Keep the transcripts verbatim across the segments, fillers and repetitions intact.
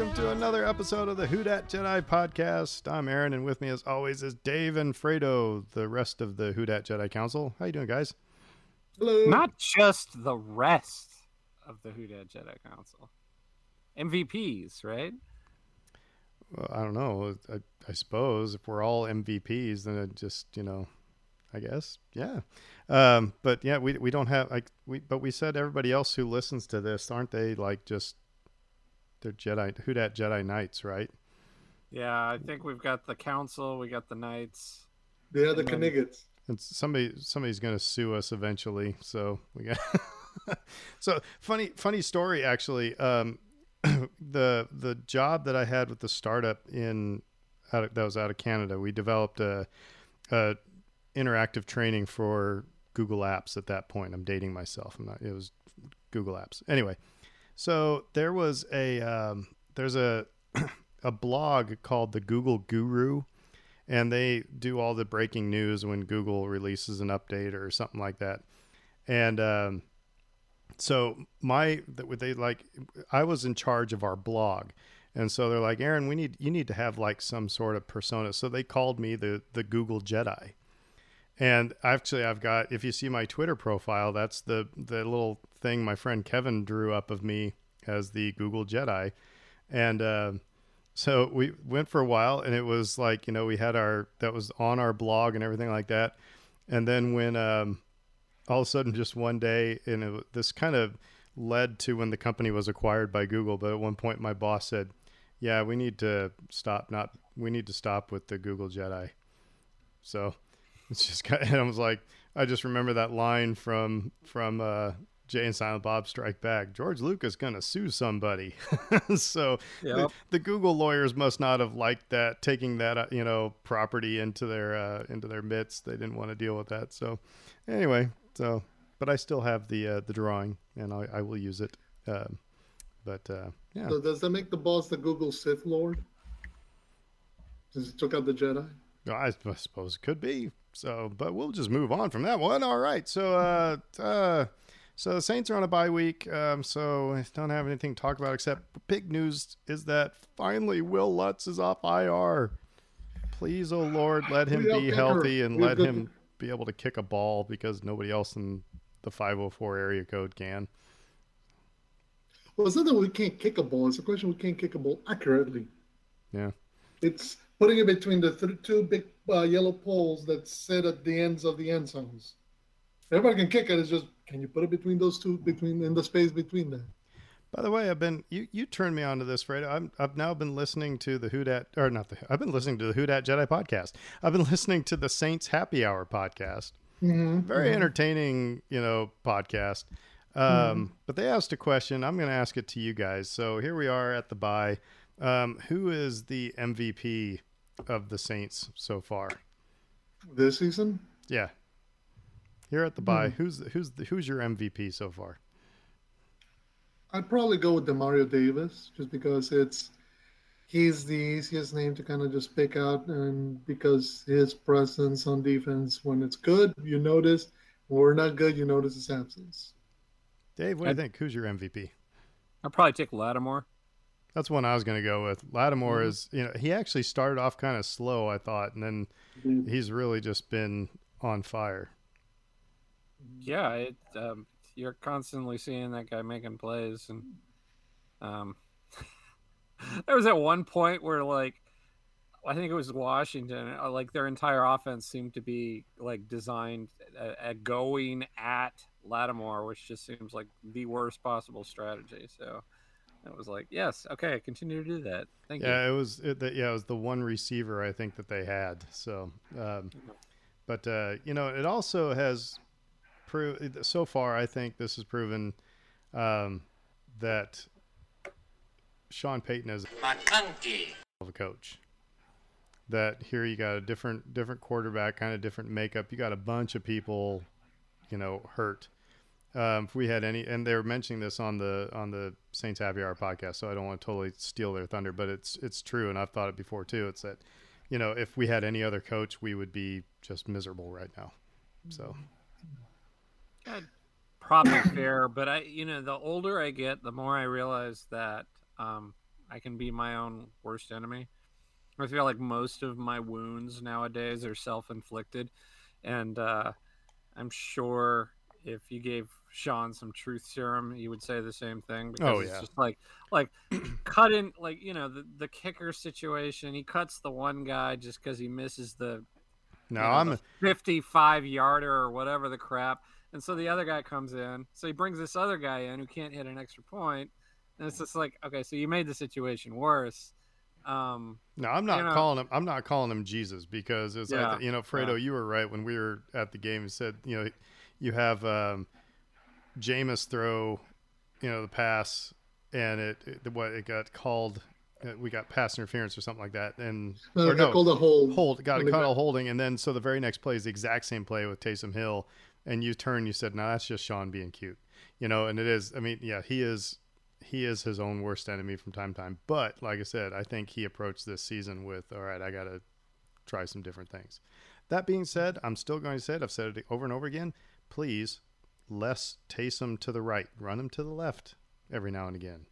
welcome to another episode of the Who Dat Jedi Podcast. I'm Aaron, and with me as always is Dave and Fredo, the rest of the Who Dat Jedi Council. How you doing, guys? Hello. Not just the rest of the Who Dat Jedi Council. M V Ps, right? Well, I don't know. I, I suppose if we're all M V Ps, then it just, you know, I guess. Yeah. Um, but yeah, we we don't have like we but we said everybody else who listens to this, aren't they like just they're Jedi Who Dat Jedi Knights, right? Yeah, I think we've got the council, we got the knights. They're the Kniggets. And somebody somebody's gonna sue us eventually, so we got so funny funny story actually. Um the the job that I had with the startup in out of, that was out of Canada, we developed a, a interactive training for Google Apps at that point. I'm dating myself. I'm not. It was Google Apps. Anyway, so there was a um, there's a a blog called the Google Guru, and they do all the breaking news when Google releases an update or something like that, and. Um, So my, they like, I was in charge of our blog. And so they're like, Aaron, we need, you need to have like some sort of persona. So they called me the, the Google Jedi. And actually I've got, if you see my Twitter profile, that's the, the little thing my friend Kevin drew up of me as the Google Jedi. And, uh, so we went for a while and it was like, you know, we had our, that was on our blog and everything like that. And then when, um, all of a sudden, just one day, and it, this kind of led to when the company was acquired by Google. But at one point, my boss said, "Yeah, we need to stop. Not we need to stop with the Google Jedi." So it's just kind of, and I was like, I just remember that line from from uh, Jay and Silent Bob Strike Back. George Lucas gonna sue somebody. So yep. the, the Google lawyers must not have liked that, taking that you know property into their uh, into their midst. They didn't want to deal with that. So anyway. So, but I still have the uh, the drawing, and I, I will use it. Uh, but uh, yeah. So does that make the boss the Google Sith Lord? Since it took out the Jedi? I, I suppose it could be. So, but we'll just move on from that one. All right. So, uh, uh, so the Saints are on a bye week. Um, so I don't have anything to talk about except big news is that finally Will Lutz is off I R. Please, oh Lord, let him be healthy and let him be able to kick a ball because nobody else in the five oh four area code can. Well, it's not that we can't kick a ball. It's a question we can't kick a ball accurately. Yeah. It's putting it between the th- two big uh, yellow poles that sit at the ends of the end zones. Everybody can kick it. It's just, can you put it between those two, between in the space between them? By the way, I've been you, you turned me on to this, Fredo. I'm I've now been listening to the Who Dat or not the I've been listening to the Who Dat Jedi podcast. I've been listening to the Saints Happy Hour podcast. Mm-hmm. Very mm-hmm. entertaining, you know, podcast. Um, mm-hmm. But they asked a question. I'm going to ask it to you guys. So here we are at the bye. Um, who is the M V P of the Saints so far this season? Yeah, here at the bye. Mm-hmm. Who's who's the, who's your M V P so far? I'd probably go with Demario Davis just because it's he's the easiest name to kind of just pick out, and because his presence on defense when it's good, you notice. When we're not good, you notice his absence. Dave, what I'd, do you think? Who's your M V P? I'd probably take Lattimore. That's one I was going to go with. Lattimore mm-hmm. is, you know, he actually started off kind of slow, I thought, and then mm-hmm. he's really just been on fire. Yeah, it. Um... You're constantly seeing that guy making plays, and um, there was at one point where, like, I think it was Washington, like their entire offense seemed to be like designed at, at going at Lattimore, which just seems like the worst possible strategy. So it was like, yes, okay, continue to do that. Thank yeah, you. Yeah, it was. It, the, yeah, it was the one receiver I think that they had. So, um, but uh, you know, it also has. So far, I think this has proven um, that Sean Payton is a coach. That here you got a different, different quarterback, kind of different makeup. You got a bunch of people, you know, hurt. Um, if we had any, and they were mentioning this on the on the Saints Happy Hour podcast, so I don't want to totally steal their thunder, but it's it's true, and I've thought it before too. It's that, you know, if we had any other coach, we would be just miserable right now. So. I'd probably fair, but I, you know, the older I get, the more I realize that um, I can be my own worst enemy. I feel like most of my wounds nowadays are self-inflicted, and uh, I'm sure if you gave Sean some truth serum, he would say the same thing. Because oh, yeah. It's just like, like cut in, like, you know, the, the kicker situation. He cuts the one guy just because he misses the, no, you know, I'm the fifty-five yarder or whatever the crap. And so the other guy comes in. So he brings this other guy in who can't hit an extra point. And it's just like, okay, so you made the situation worse. Um, no, I'm not you know, calling him. I'm not calling him Jesus, because it's yeah, like, you know, Fredo, yeah. you were right when we were at the game. You said, you know, you have um, Jameis throw, you know, the pass, and it, it what it got called. Uh, we got pass interference or something like that, and no, or it got no, called a hold. Hold got a call got... holding, and then so the very next play is the exact same play with Taysom Hill, and you turn, you said, no, nah, that's just Sean being cute, you know, and it is. I mean, yeah, he is. He is his own worst enemy from time to time. But like I said, I think he approached this season with, all right, I got to try some different things. That being said, I'm still going to say it. I've said it over and over again. Please, less Taysom to the right. Run him to the left every now and again.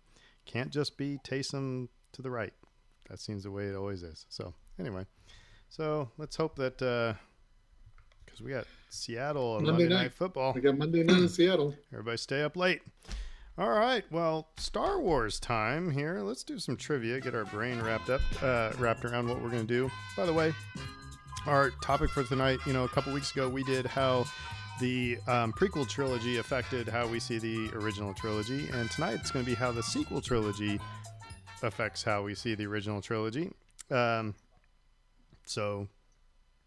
Can't just be Taysom to the right. That seems the way it always is. So anyway, so let's hope that uh, – because we got Seattle on Monday, Monday night. night football. We got Monday night in Seattle. Everybody stay up late. All right, well, Star Wars time here. Let's do some trivia, get our brain wrapped up, uh, wrapped around what we're going to do. By the way, our topic for tonight, you know, a couple weeks ago, we did how the um, prequel trilogy affected how we see the original trilogy. And tonight it's going to be how the sequel trilogy affects how we see the original trilogy. Um, so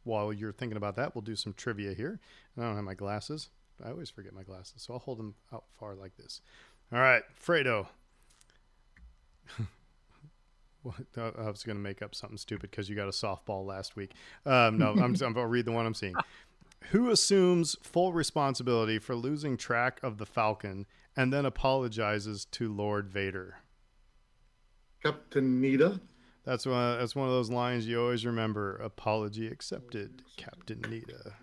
while you're thinking about that, we'll do some trivia here. I don't have my glasses. I always forget my glasses, so I'll hold them out far like this. All right, Fredo. What? I was going to make up something stupid because you got a softball last week. Um, no, I'm, I'm I'll read the one I'm seeing. Who assumes full responsibility for losing track of the Falcon and then apologizes to Lord Vader? Captain Needa. That's one. That's one of those lines you always remember. Apology accepted, Captain Needa.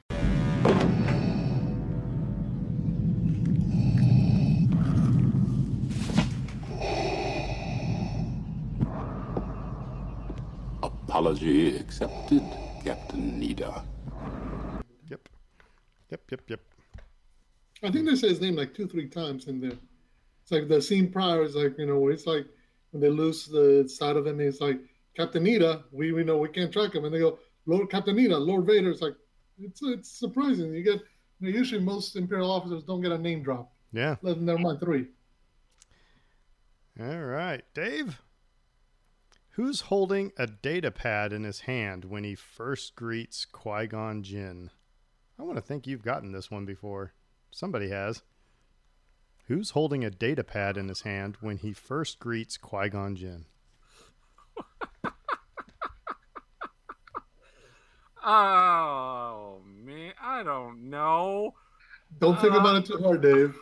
Apology accepted, Captain Needa. Yep. Yep, yep, yep. I think they say his name like two, three times in there. It's like the scene prior is like, you know, where it's like when they lose the side of him, it's like, Captain Needa, we, we know we can't track him. And they go, Lord Captain Needa, Lord Vader. It's like, it's it's surprising. You get, you know, usually most Imperial officers don't get a name drop. Yeah. Never mind three. All right, Dave. Who's holding a data pad in his hand when he first greets Qui-Gon Jinn? I want to think you've gotten this one before. Somebody has. Who's holding a data pad in his hand when he first greets Qui-Gon Jinn? Oh, man. I don't know. Don't think um, about it too hard, Dave.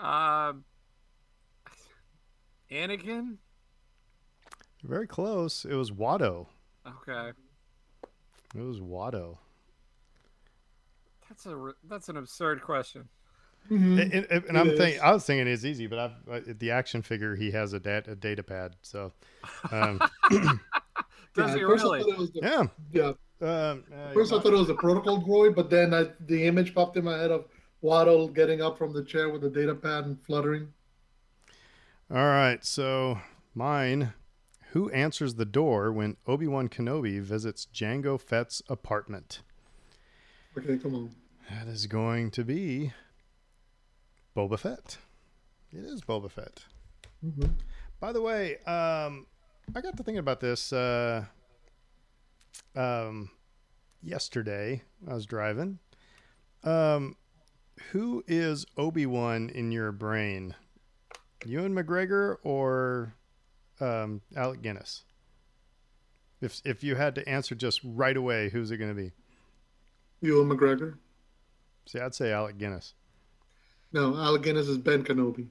Uh, Anakin? Very close. It was Watto. Okay. It was Watto. That's a that's an absurd question. Mm-hmm. And, and, and I'm is. thinking I was thinking it's easy, but I've, the action figure he has a, dat, a data pad. So. Um, Does yeah, he really? The, yeah. Yeah. Um, uh, first I thought it was a protocol droid, but then I, the image popped in my head of Watto getting up from the chair with the data pad and fluttering. All right, so mine. Who answers the door when Obi-Wan Kenobi visits Jango Fett's apartment? Okay, come on. That is going to be Boba Fett. It is Boba Fett. Mm-hmm. By the way, um, I got to thinking about this uh, um, yesterday. I was driving. Um, who is Obi-Wan in your brain? Ewan McGregor or... Um, Alec Guinness. If if you had to answer just right away, who's it going to be? Ewan McGregor. See, I'd say Alec Guinness. No, Alec Guinness is Ben Kenobi.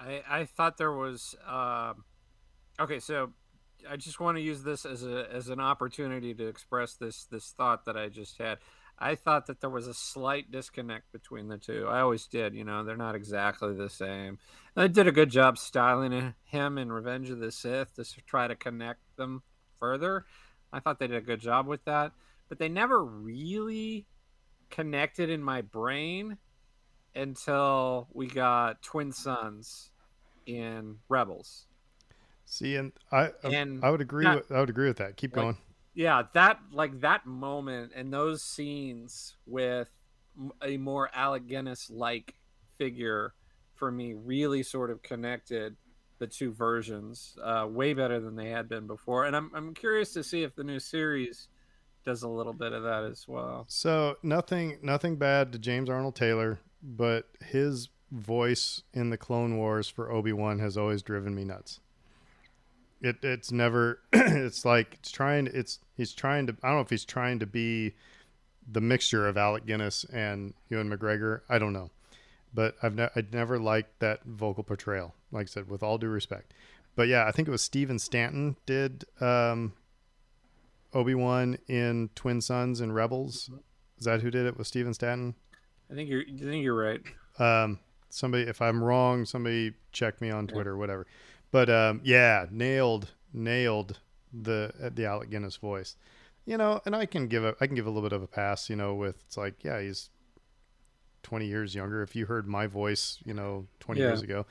I I thought there was. Uh, okay, so I just want to use this as a as an opportunity to express this this thought that I just had. I thought that there was a slight disconnect between the two. I always did, you know, they're not exactly the same. And they did a good job styling him in Revenge of the Sith to try to connect them further. I thought they did a good job with that. But they never really connected in my brain until we got Twin Suns in Rebels. See, and I and I would agree not, with, I would agree with that. Keep like, going. Yeah, that like that moment and those scenes with a more Alec Guinness like figure for me really sort of connected the two versions uh, way better than they had been before. And I'm I'm curious to see if the new series does a little bit of that as well. So nothing nothing bad to James Arnold Taylor, but his voice in the Clone Wars for Obi-Wan has always driven me nuts. It it's never it's like it's trying it's he's trying to I don't know if he's trying to be the mixture of Alec Guinness and Ewan McGregor. I don't know, but I've ne- I'd never liked that vocal portrayal. Like I said, with all due respect, but yeah, I think it was Stephen Stanton did um, Obi-Wan in Twin Suns and Rebels. Is that who did it? Was Stephen Stanton? I think you're I think you're right. Um, somebody, if I'm wrong, somebody check me on Twitter, yeah. Whatever. But um, yeah, nailed, nailed the the Alec Guinness voice, you know. And I can give a I can give a little bit of a pass, you know. With it's like, yeah, he's twenty years younger. If you heard my voice, you know, twenty yeah. years ago,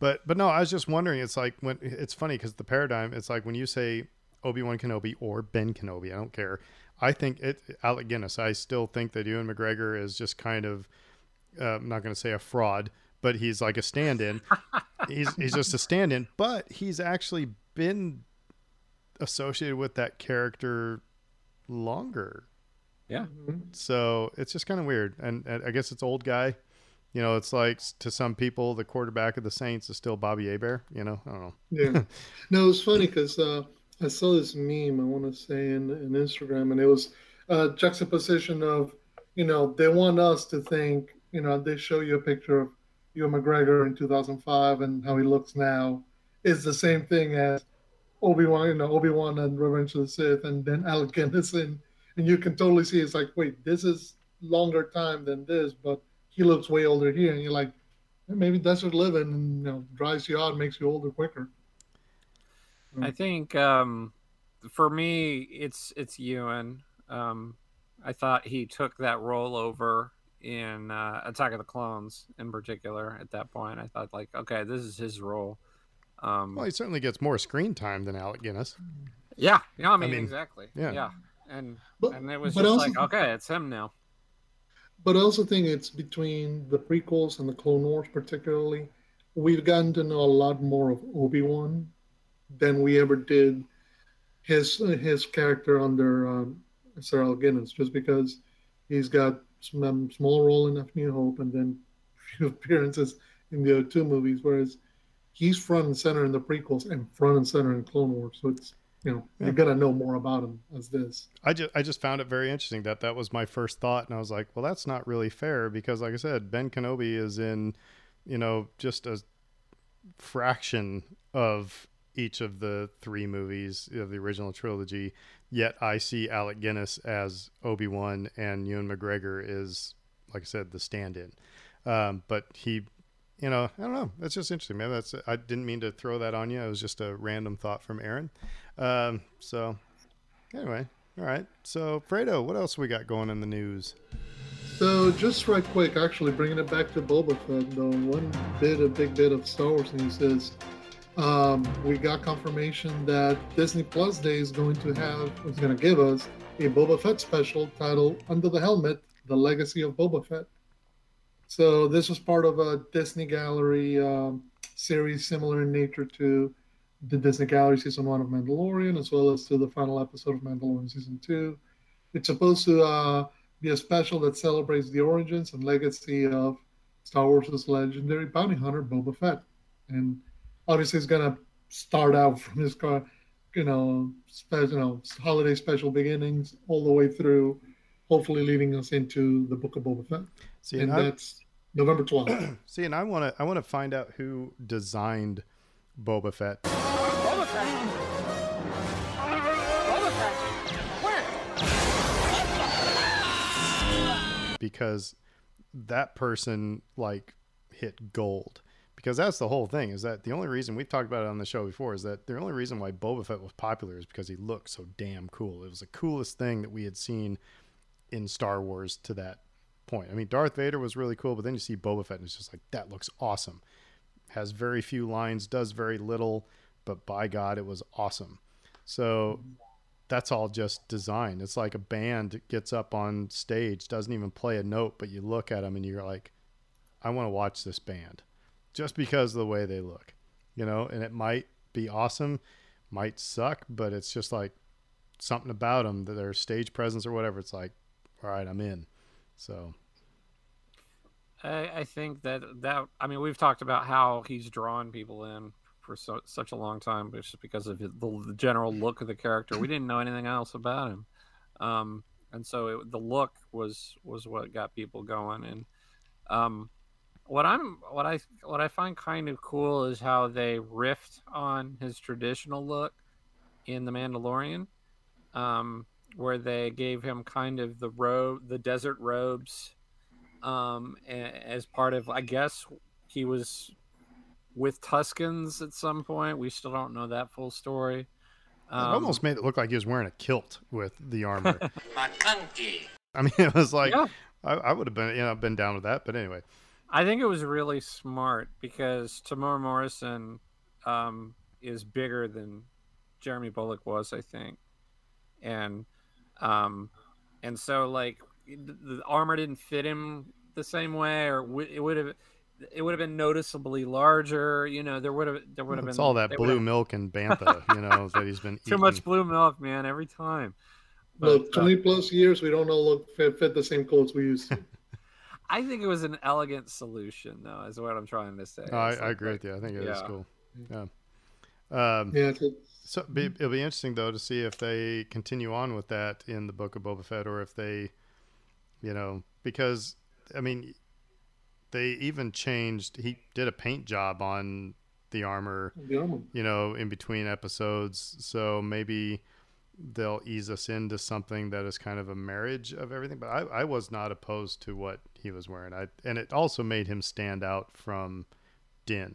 but but no, I was just wondering. It's like when it's funny because the paradigm. It's like when you say Obi-Wan Kenobi or Ben Kenobi, I don't care. I think it Alec Guinness. I still think that Ewan McGregor is just kind of uh, I'm not going to say a fraud. But he's like a stand-in. he's he's just a stand-in. But he's actually been associated with that character longer. Yeah. So it's just kind of weird. And, and I guess it's old guy. You know, it's like to some people, the quarterback of the Saints is still Bobby Hebert. You know, I don't know. Yeah. No, it was funny because uh, I saw this meme, I want to say, in, in Instagram. And it was a juxtaposition of, you know, they want us to think, you know, they show you a picture of Ewan McGregor in two thousand five and how he looks now is the same thing as Obi-Wan, you know, Obi-Wan and Revenge of the Sith, and then Alec Guinness, and, and you can totally see it's like, wait, this is longer time than this, but he looks way older here, and you're like, maybe that's what living, and you know, drives you out, makes you older quicker. I think um, for me, it's it's Ewan. Um, I thought he took that role over in uh, Attack of the Clones in particular. At that point I thought, like, okay, this is his role. Um, well, he certainly gets more screen time than Alec Guinness. Yeah, you know, I mean, I mean exactly. Yeah, yeah. And but, and it was just also, like, okay, it's him now. But I also think it's between the prequels and the Clone Wars particularly, we've gotten to know a lot more of Obi-Wan than we ever did his his character under um, Sir Alec Guinness, just because he's got some small role in A New Hope and then few appearances in the other two movies, whereas he's front and center in the prequels and front and center in Clone Wars. So it's, you know, yeah. You're going to know more about him as this. I just, I just found it very interesting that that was my first thought. And I was like, well, that's not really fair because, like I said, Ben Kenobi is in, you know, just a fraction of each of the three movies of the original trilogy, yet I see Alec Guinness as Obi-Wan and Ewan McGregor is, like I said, the stand-in. Um, but he, you know, I don't know. That's just interesting, man. That's, I didn't mean to throw that on you. It was just a random thought from Aaron. Um, so anyway, all right. So Fredo, what else we got going in the news? So just right quick, actually bringing it back to Boba Fett, though, one bit, a big bit of Star Wars news is, Um, we got confirmation that Disney Plus Day is going to have, is going to give us a Boba Fett special titled Under the Helmet, The Legacy of Boba Fett. So this was part of a Disney Gallery um, series similar in nature to the Disney Gallery Season one of Mandalorian, as well as to the final episode of Mandalorian Season two. It's supposed to uh, be a special that celebrates the origins and legacy of Star Wars' legendary bounty hunter, Boba Fett. And obviously, it's gonna start out from his car, you know, spe- you know, holiday special beginnings all the way through, hopefully leading us into the Book of Boba Fett. See, and, and that's November twelfth. See, and I wanna, I wanna find out who designed Boba Fett. Boba Fett. Boba Fett. Where? because that person like hit gold. Because that's the whole thing, is that the only reason, we've talked about it on the show before, is that the only reason why Boba Fett was popular is because he looked so damn cool. It was the coolest thing that we had seen in Star Wars to that point. I mean, Darth Vader was really cool, but then you see Boba Fett and it's just like, that looks awesome. Has very few lines, does very little, but by God, it was awesome. So that's all just design. It's like a band gets up on stage, doesn't even play a note, but you look at them and you're like, I want to watch this band. Just because of the way they look, you know, and it might be awesome, might suck, but it's just like something about them, their stage presence or whatever. It's like, all right, I'm in. So I, I think that that, I mean, we've talked about how he's drawn people in for so, such a long time, but just because of the, the general look of the character, we didn't know anything else about him. Um, and so it, the look was, was what got people going. And, um, What I'm, what I, what I find kind of cool is how they riffed on his traditional look in The Mandalorian, um, where they gave him kind of the robe, the desert robes, um, as part of. I guess he was with Tuskens at some point. We still don't know that full story. Um, it almost made it look like he was wearing a kilt with the armor. I mean, it was like yeah. I, I would have been, you know, been down with that. But anyway. I think it was really smart because Tamora Morrison um, is bigger than Jeremy Bullock was, I think, and um, and so like the armor didn't fit him the same way, or w- it would have it would have been noticeably larger. You know, there would have there would have been all that blue would've... milk and bantha, you know, that he's been eating. Too much blue milk, man. Every time. But, Look, twenty uh, plus years, we don't all look fit, fit the same clothes we used to. I think it was an elegant solution, though, is what I'm trying to say. Oh, I, like, I agree with you. I think it yeah. is cool. Yeah. Um, yeah so be, it'll be interesting, though, to see if they continue on with that in the Book of Boba Fett, or if they, you know, because, I mean, they even changed. He did a paint job on the armor, the armor. you know, in between episodes. So maybe they'll ease us into something that is kind of a marriage of everything. But I, I was not opposed to what he was wearing. I, and it also made him stand out from Din.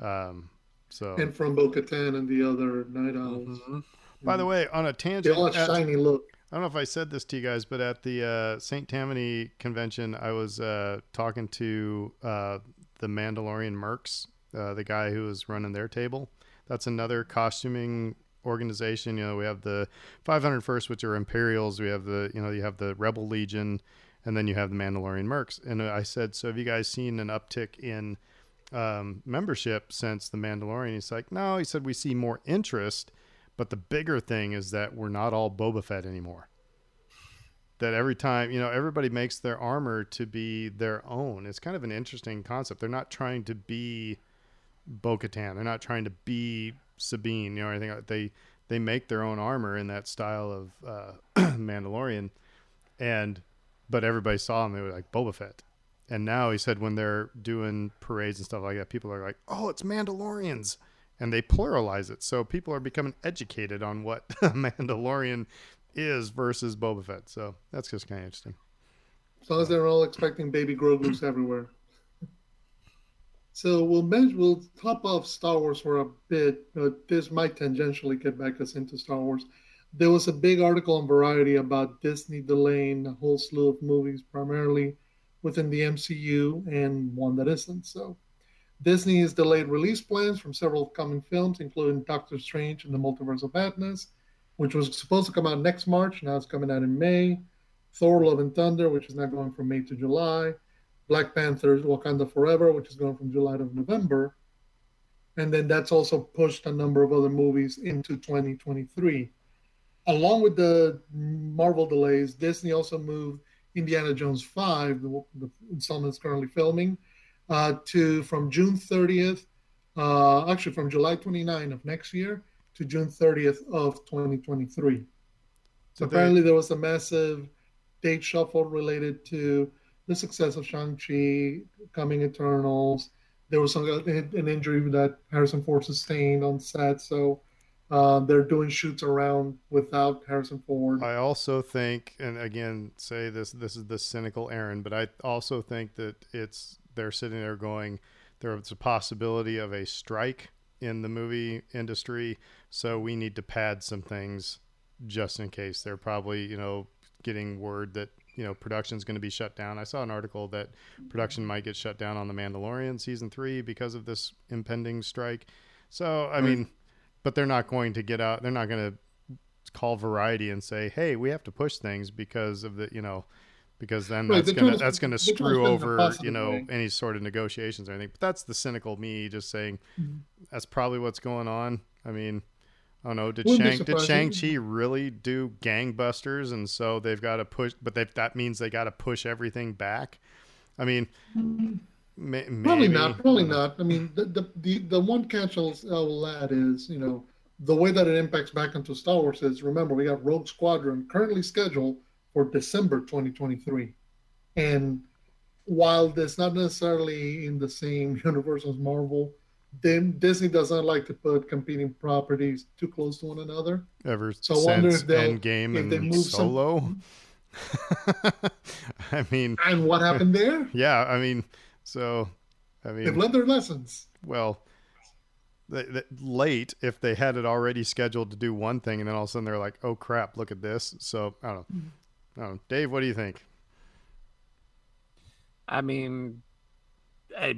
Um, so. And from Bo-Katan and the other Night Owls. Mm-hmm. By the way, on a tangent, they all have shiny look. I don't know if I said this to you guys, but at the uh, Saint Tammany convention, I was uh, talking to uh, the Mandalorian Mercs, uh, the guy who was running their table. That's another costuming organization. You know, we have the five hundred first, which are Imperials. We have the, you know, you have the Rebel Legion, and then you have the Mandalorian Mercs. And I said, so have you guys seen an uptick in um membership since the Mandalorian? He's like, no. He said, we see more interest, but the bigger thing is that we're not all Boba Fett anymore. That every time, you know, everybody makes their armor to be their own. It's kind of an interesting concept. They're not trying to be Bo-Katan. They're not trying to be Sabine, you know, anything. They they make their own armor in that style of uh, Mandalorian, and but everybody saw him. They were like Boba Fett, and now he said when they're doing parades and stuff like that, people are like, oh, it's Mandalorians, and they pluralize it. So people are becoming educated on what Mandalorian is versus Boba Fett. So that's just kind of interesting. As long as they're all expecting baby Grogu's everywhere. So we'll mention, we'll top off Star Wars for a bit, but this might tangentially get back us into Star Wars. There was a big article on Variety about Disney delaying a whole slew of movies, primarily within the M C U and one that isn't. So Disney has delayed release plans from several upcoming films, including Doctor Strange and the Multiverse of Madness, which was supposed to come out next March. Now it's coming out in May. Thor, Love and Thunder, which is now going from May to July. Black Panther's Wakanda Forever, which is going from July to November. And then that's also pushed a number of other movies into twenty twenty-three. Along with the Marvel delays, Disney also moved Indiana Jones five, the, the installment is currently filming, uh, to from June thirtieth, uh, actually from July twenty-ninth of next year to June thirtieth of twenty twenty-three. So Did apparently they... there was a massive date shuffle related to the success of Shang-Chi, coming Eternals. There was some, an injury that Harrison Ford sustained on set, so Um, they're doing shoots around without Harrison Ford. I also think, and again, say this, this is the cynical Aaron, but I also think that it's, they're sitting there going, there's a possibility of a strike in the movie industry. So we need to pad some things just in case. They're probably, you know, getting word that, you know, production's going to be shut down. I saw an article that production might get shut down on The Mandalorian season three because of this impending strike. So, I mean, but they're not going to get out. They're not going to call Variety and say, "Hey, we have to push things because of the, you know, because then right, that's going to that's going to screw over, you know, way. any sort of negotiations or anything." But that's the cynical me just saying mm-hmm. that's probably what's going on. I mean, I don't know. Did Shang did Shang-Chi really do gangbusters? And so they've got to push, but they that means they got to push everything back. I mean. Mm-hmm. May, probably not. Probably not. I mean, the the, the, the one catch I'll, I'll add is, you know, the way that it impacts back into Star Wars is, remember, we got Rogue Squadron currently scheduled for December twenty twenty-three. And while that's not necessarily in the same universe as Marvel, then Disney doesn't like to put competing properties too close to one another. Ever so since I wonder if they, Endgame if they and move Solo. Some... I mean... And what happened there? Yeah, I mean... So, I mean, they've learned their lessons. Well, they, they, late if they had it already scheduled to do one thing, and then all of a sudden they're like, "Oh crap, look at this." So I don't know. I don't know. Dave, what do you think? I mean,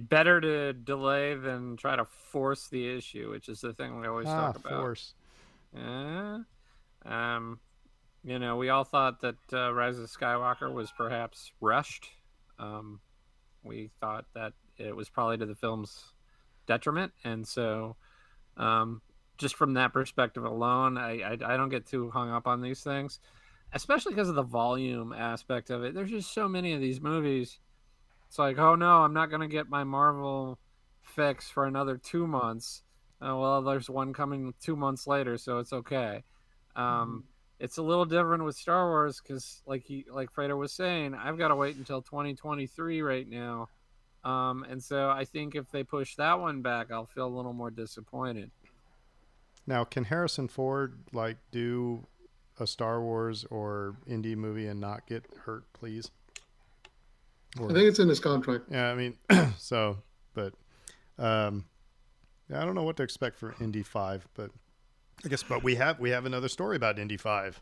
better to delay than try to force the issue, which is the thing we always ah, talk about. Force. Yeah. Um, you know, we all thought that uh, Rise of Skywalker was perhaps rushed. Um. We thought that it was probably to the film's detriment. And so um, just from that perspective alone, I, I, I don't get too hung up on these things, especially because of the volume aspect of it. There's just so many of these movies. It's like, oh, no, I'm not going to get my Marvel fix for another two months. Uh, well, there's one coming two months later, so it's okay. Um, mm-hmm. It's a little different with Star Wars because, like he, like Fredo was saying, I've got to wait until twenty twenty-three right now, um, and so I think if they push that one back, I'll feel a little more disappointed. Now, can Harrison Ford like do a Star Wars or indie movie and not get hurt, please? Or, I think it's in his contract. Yeah, I mean, so, but um, I don't know what to expect for Indy five, but. I guess, but we have we have another story about Indy five.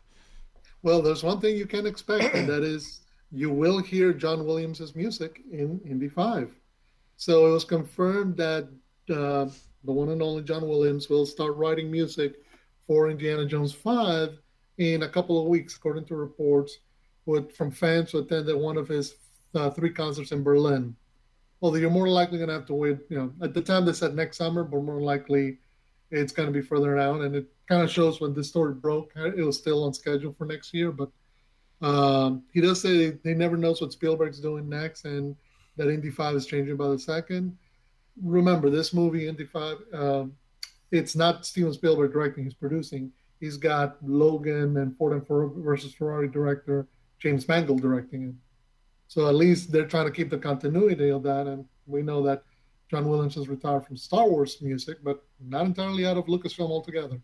Well, there's one thing you can expect, and that is you will hear John Williams' music in Indy five. So it was confirmed that uh, the one and only John Williams will start writing music for Indiana Jones five in a couple of weeks, according to reports with, from fans who attended one of his uh, three concerts in Berlin. Although you're more likely going to have to wait, you know, at the time they said next summer, but more likely... it's going to be further out, and it kind of shows when this story broke, it was still on schedule for next year. But um, he does say he never knows what Spielberg's doing next, and that Indy five is changing by the second. Remember, this movie, Indy five, um, it's not Steven Spielberg directing; he's producing. He's got Logan and Ford and Fer- versus Ferrari director James Mangold directing it. So at least they're trying to keep the continuity of that, and we know that. John Williams has retired from Star Wars music, but not entirely out of Lucasfilm altogether.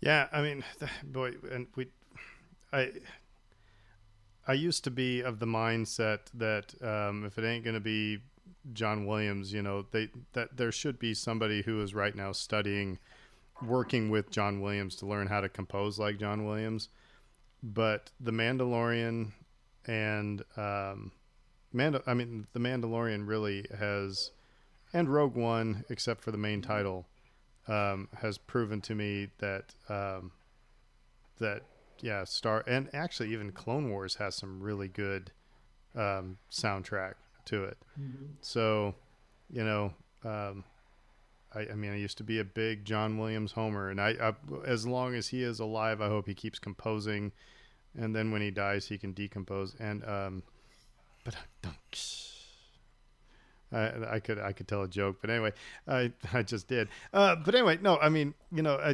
Yeah, I mean, boy, and we, I, I used to be of the mindset that um, if it ain't going to be John Williams, you know, they that there should be somebody who is right now studying, working with John Williams to learn how to compose like John Williams. But The Mandalorian and. Um, Mandal- I mean, The Mandalorian really has, and Rogue One, except for the main title, um, has proven to me that, um, that yeah, Star, and actually even Clone Wars has some really good um, soundtrack to it. Mm-hmm. So, you know, um, I, I mean, I used to be a big John Williams homer, and I, I, as long as he is alive, I hope he keeps composing, and then when he dies, he can decompose, and... Um, But I, I could I could tell a joke, but anyway, I I just did. Uh, but anyway, no, I mean, you know, I,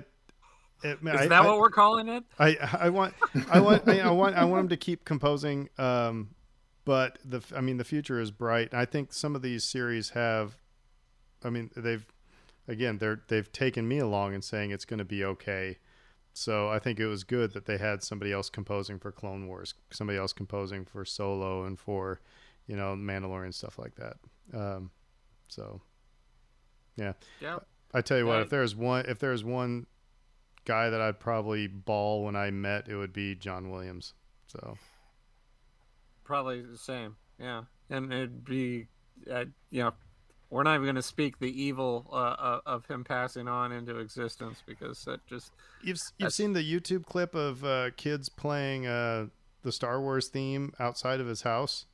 it, is I, that I, what we're calling it? I I want I want I, I want I want him to keep composing. Um, but the I mean, the future is bright. I think some of these series have, I mean, they've again, they're they've taken me along and saying it's going to be okay. So I think it was good that they had somebody else composing for Clone Wars, somebody else composing for Solo and for, you know, Mandalorian, stuff like that. Um, so, yeah. Yeah. I tell you what, if there's one, if there's one guy that I'd probably ball when I met, it would be John Williams. So probably the same. Yeah. And it'd be, uh, you know, we're not even going to speak the evil uh, of him passing on into existence, because that just, you've, you've seen the YouTube clip of uh, kids playing uh, the Star Wars theme outside of his house.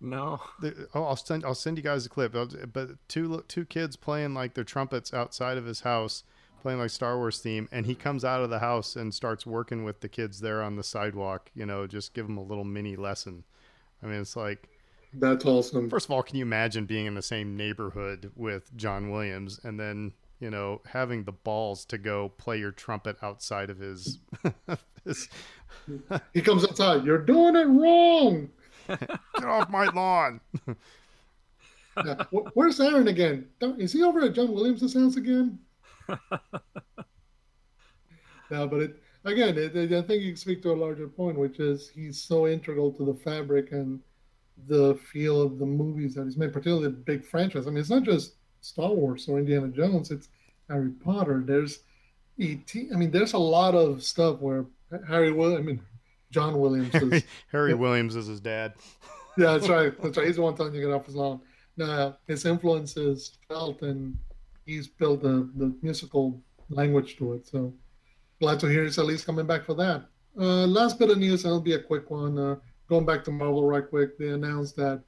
No, the, oh, I'll send I'll send you guys a clip. But two two kids playing like their trumpets outside of his house, playing like Star Wars theme, and he comes out of the house and starts working with the kids there on the sidewalk. You know, just give them a little mini lesson. I mean, it's like, that's awesome. First of all, can you imagine being in the same neighborhood with John Williams, and then, you know, having the balls to go play your trumpet outside of his? his... He comes outside. You're doing it wrong. Get off my lawn. Yeah. Where's Aaron again? Is he over at John Williams' house again? No, but it, again, it, it, I think you speak to a larger point, which is he's so integral to the fabric and the feel of the movies that he's made, particularly the big franchise. I mean, it's not just Star Wars or Indiana Jones, it's Harry Potter. There's E T I mean, there's a lot of stuff where Harry Will. I mean, John Williams is Harry, Harry yeah. Williams is his dad. Yeah, that's right. That's right. He's the one telling you to get off his lawn. Now, his influence is felt, and he's built the, the musical language to it. So glad to hear he's at least coming back for that. Uh, last bit of news, and it'll be a quick one. Uh, going back to Marvel right quick, they announced that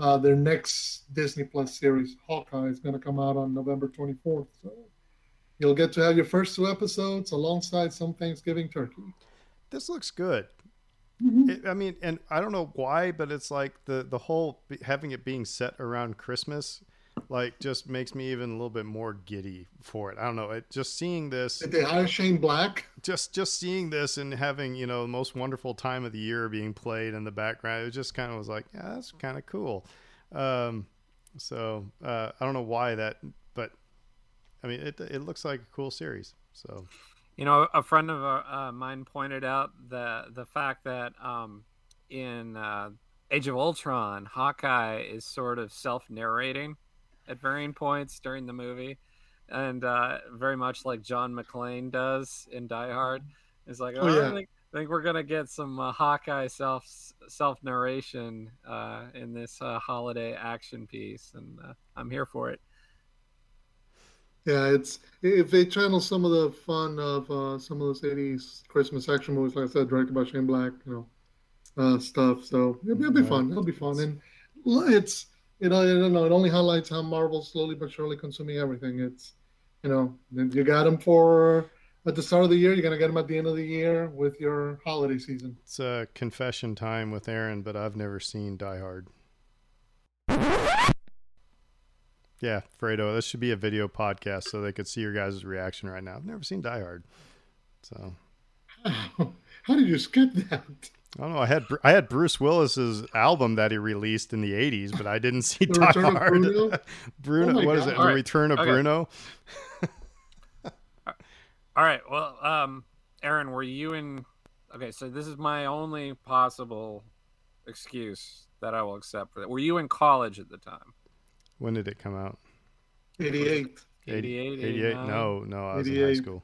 uh, their next Disney Plus series, Hawkeye, is going to come out on November twenty-fourth. So you'll get to have your first two episodes alongside some Thanksgiving turkey. This looks good. Mm-hmm. It, I mean, and I don't know why, but it's like the, the whole having it being set around Christmas, like, just makes me even a little bit more giddy for it. I don't know. It just seeing this. Did they hire Shane Black? Just just seeing this and having, you know, the most wonderful time of the year being played in the background. It just kind of was like, yeah, that's kind of cool. Um, so uh, I don't know why that, but I mean, it it looks like a cool series. So. You know, a friend of uh, mine pointed out the the fact that um, in uh, Age of Ultron, Hawkeye is sort of self-narrating at varying points during the movie, and uh, very much like John McClane does in Die Hard. It's like, oh, oh yeah. I think, I think we're gonna get some uh, Hawkeye self self narration uh, in this uh, holiday action piece, and uh, I'm here for it. Yeah, it's if they channel some of the fun of uh, some of those eighties Christmas action movies, like I said, directed by Shane Black, you know, uh, stuff. So it'll, it'll be yeah. fun. It'll be fun, and it's you know, I don't know. It only highlights how Marvel's slowly but surely consuming everything. It's you know, you got them for at the start of the year. You're gonna get them at the end of the year with your holiday season. It's a uh, confession time with Aaron, but I've never seen Die Hard. Yeah, Fredo, this should be a video podcast so they could see your guys' reaction right now. I've never seen Die Hard. So how, how did you skip that? I don't know. I had I had Bruce Willis's album that he released in the eighties, but I didn't see Die Hard. Bruno, Bruno oh what God. is it? Right. The Return of okay. Bruno. All right. Well, um, Aaron, were you in Okay, so this is my only possible excuse that I will accept for that. Were you in college at the time? When did it come out? eighty-eight. eighty-eight. eighty-eight. No, no, I was in high school.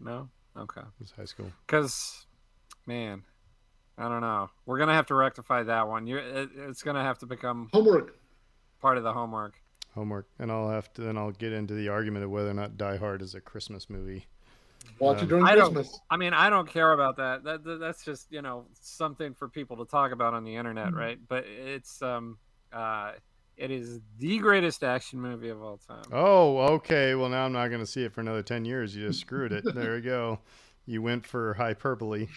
No? Okay. It was high school. Because, man, I don't know. We're going to have to rectify that one. You're, it, it's going to have to become homework. Part of the homework. Homework. And I'll have to, and I'll get into the argument of whether or not Die Hard is a Christmas movie. Watch um, it during I Christmas. I mean, I don't care about that. That, that. That's just, you know, something for people to talk about on the internet, mm-hmm. right? But it's, um, uh, it is the greatest action movie of all time. Oh, okay. Well, now I'm not going to see it for another ten years. You just screwed it. There you go. You went for hyperbole.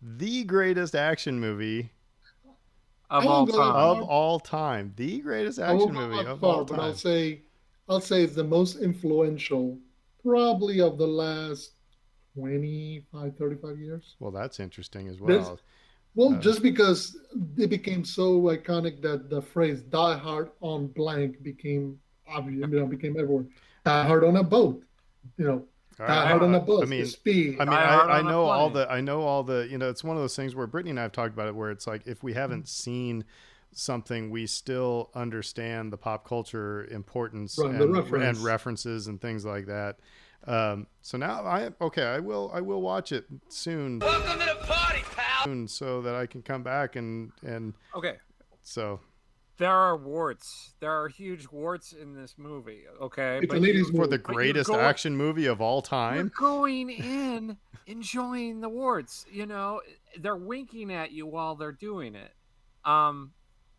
The greatest action movie of all time. Of all time. The greatest action movie of all time. I'll say, I'll say it's the most influential probably of the last twenty-five, thirty-five years. Well, that's interesting as well. There's, Well, uh, just because it became so iconic that the phrase "Die Hard on blank" became obvious, you know, became everywhere. Die Hard on a boat, you know. All right. Die Hard on a bus. I mean, speed. I mean, I, I know all the, I know all the, you know, it's one of those things where Brittany and I have talked about it, where it's like, if we haven't seen something, we still understand the pop culture importance and, reference. and references and things like that. Um, so now I, okay, I will, I will watch it soon. Welcome to the party, pal. Soon, so that I can come back and, and okay. So there are warts. There are huge warts in this movie. Okay. It's but you, for the greatest going, action movie of all time. You're going in, enjoying the warts, you know, they're winking at you while they're doing it. Um,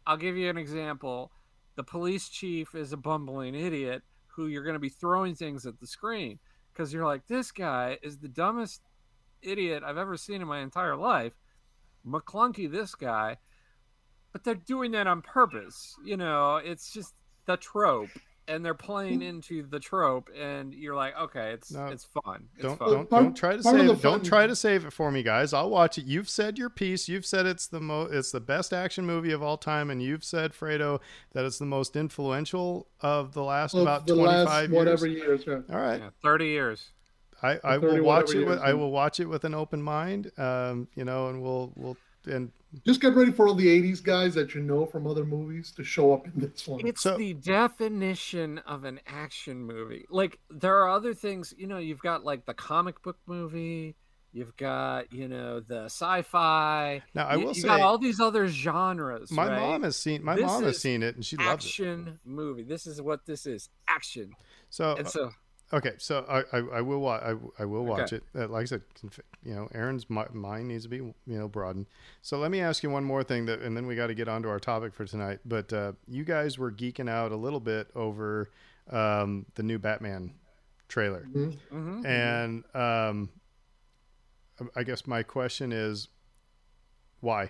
I'll give you an example. The police chief is a bumbling idiot who you're going to be throwing things at the screen. Because you're like, this guy is the dumbest idiot I've ever seen in my entire life. McClunky, this guy. But they're doing that on purpose. You know, it's just the trope. And they're playing into the trope. And you're like, okay, it's no, it's fun. It's don't, fun. Don't, don't try to save it. Don't try to save it for me, guys. I'll watch it. You've said your piece. You've said it's the mo- it's the best action movie of all time. And you've said, Fredo, that it's the most influential of the last of about the twenty-five last years. Whatever years. Yeah. All right. Yeah, thirty years. I, I will watch it. Years, with, yeah. I will watch it with an open mind, um, you know, and we'll we'll and. Just get ready for all the eighties guys that you know from other movies to show up in this one. It's so, the definition of an action movie. Like, there are other things, you know, you've got, like, the comic book movie. You've got, you know, the sci-fi. Now, I will you, say... You've got all these other genres, My right? mom has seen My this mom has seen it, and she loves it. Action movie. This is what this is. Action. So... And so Okay, so I, I, I will watch I, I will watch okay. it. Uh, like I said, you know, Aaron's mind needs to be you know broadened. So let me ask you one more thing, that, and then we got to get onto our topic for tonight. But uh, you guys were geeking out a little bit over um, the new Batman trailer, mm-hmm. Mm-hmm. and um, I guess my question is, why?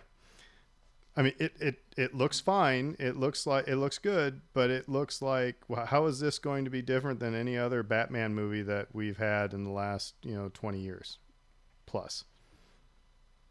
I mean, it, it, it looks fine. It looks like it looks good, but it looks like, well, how is this going to be different than any other Batman movie that we've had in the last, you know, twenty years plus?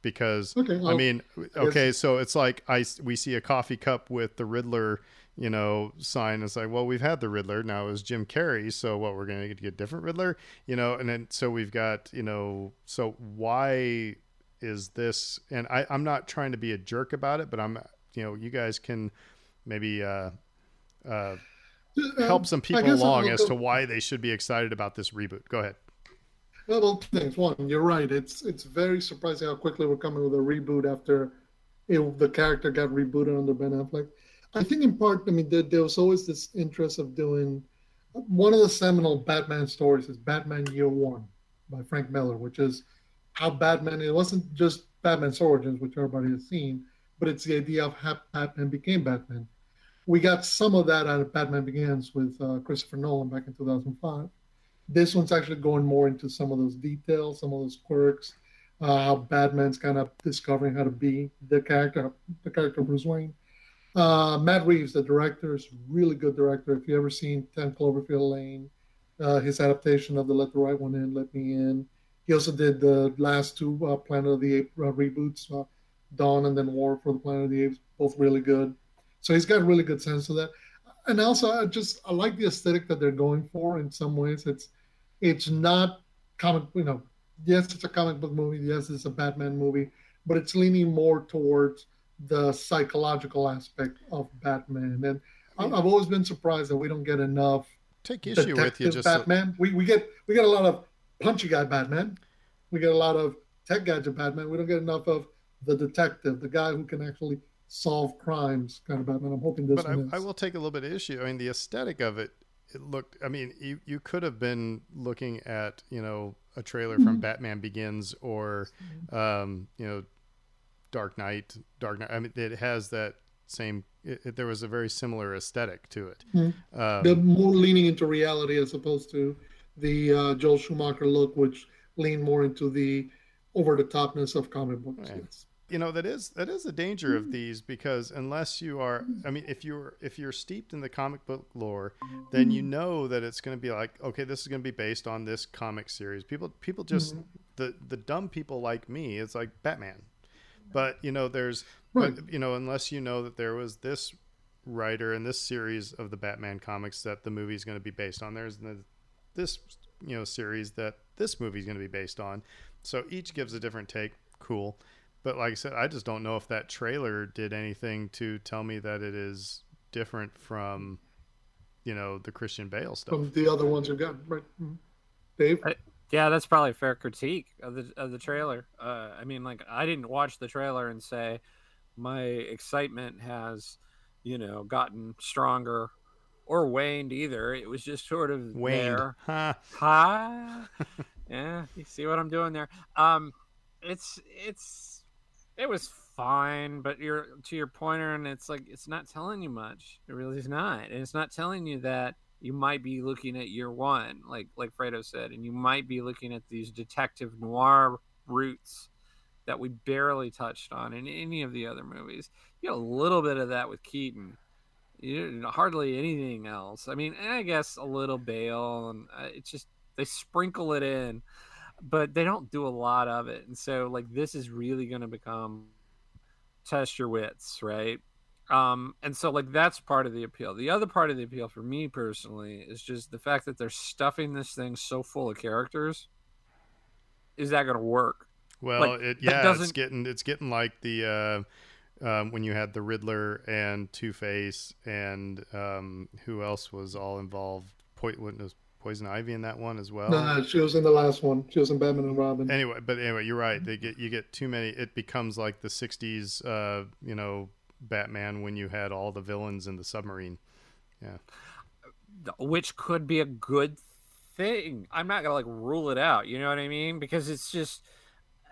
Because okay, well, I mean, okay. So it's like, I, we see a coffee cup with the Riddler, you know, sign. It's like, well, we've had the Riddler, now it's Jim Carrey. So what, we're going to get a different Riddler, you know? And then, so we've got, you know, so why is this, and I, I'm not trying to be a jerk about it, but I'm, you know, you guys can maybe uh, uh, help some people um, along as to why they should be excited about this reboot. Go ahead. Well, two things. One, you're right. It's it's very surprising how quickly we're coming with a reboot after it, the character got rebooted under Ben Affleck. I think in part, I mean, there, there was always this interest of doing, one of the seminal Batman stories is Batman Year One by Frank Miller, which is how Batman, it wasn't just Batman's origins, which everybody has seen, but it's the idea of how Batman became Batman. We got some of that out of Batman Begins with uh, Christopher Nolan back in two thousand five. This one's actually going more into some of those details, some of those quirks, uh, how Batman's kind of discovering how to be the character, the character Bruce Wayne. Uh, Matt Reeves, the director, is a really good director. If you've ever seen ten Cloverfield Lane, uh, his adaptation of the Let the Right One In, Let Me In. He also did the last two uh, Planet of the Apes uh, reboots, uh, Dawn and then War for the Planet of the Apes, both really good. So he's got a really good sense of that. And also, I just I like the aesthetic that they're going for in some ways. It's it's not comic, you know, yes, it's a comic book movie. Yes, it's a Batman movie. But it's leaning more towards the psychological aspect of Batman. And I mean, I've always been surprised that we don't get enough take issue with you, just Batman. So- we, we, get, we get a lot of punchy guy Batman. We get a lot of tech gadget Batman. We don't get enough of the detective, the guy who can actually solve crimes kind of Batman. I'm hoping this but one I, is. I will take a little bit of issue. I mean, the aesthetic of it, it looked, I mean, you, you could have been looking at, you know, a trailer from Batman Begins or, um, you know, Dark Knight, Dark Knight. I mean, it has that same, it, it, there was a very similar aesthetic to it. Mm-hmm. Um, They're more leaning into reality as opposed to the uh, Joel Schumacher look, which leaned more into the over-the-topness of comic books. Right. Yes. You know, that is that is the danger of these, because unless you are, I mean, if you're if you're steeped in the comic book lore, then you know that it's going to be like, okay, this is going to be based on this comic series. People people just mm-hmm. the the dumb people like me, it's like Batman. But you know, there's, right. but, you know, unless you know that there was this writer in this series of the Batman comics that the movie is going to be based on. There's this, you know, series that this movie is going to be based on. So each gives a different take. Cool. But like I said, I just don't know if that trailer did anything to tell me that it is different from, you know, the Christian Bale stuff. From the other ones are good, right? Dave? I, yeah, that's probably a fair critique of the of the trailer. Uh, I mean, like, I didn't watch the trailer and say my excitement has, you know, gotten stronger or waned either. It was just sort of waned. There. Huh. Huh? Yeah, you see what I'm doing there. Um, it's it's it was fine, but you're to your pointer, and it's like it's not telling you much. It really is not, and it's not telling you that you might be looking at year one, like like Fredo said, and you might be looking at these detective noir roots that we barely touched on in any of the other movies. You had a little bit of that with Keaton. You hardly anything else. I mean, I guess a little Bale, and it's just they sprinkle it in, but they don't do a lot of it. And so, like, this is really going to become test your wits, right? Um, and so, like, that's part of the appeal. The other part of the appeal for me personally is just the fact that they're stuffing this thing so full of characters. Is that going to work? Well, like, it, yeah, it's getting it's getting like the uh, um, when you had the Riddler and Two-Face and um, who else was all involved? Po- was Poison Ivy in that one as well? No, no, she was in the last one. She was in Batman and Robin. Anyway, but anyway, you're right. They get you get too many. It becomes like the sixties, uh, you know, Batman when you had all the villains in the submarine. Yeah, which could be a good thing. I'm not gonna like rule it out. You know what I mean? Because it's just.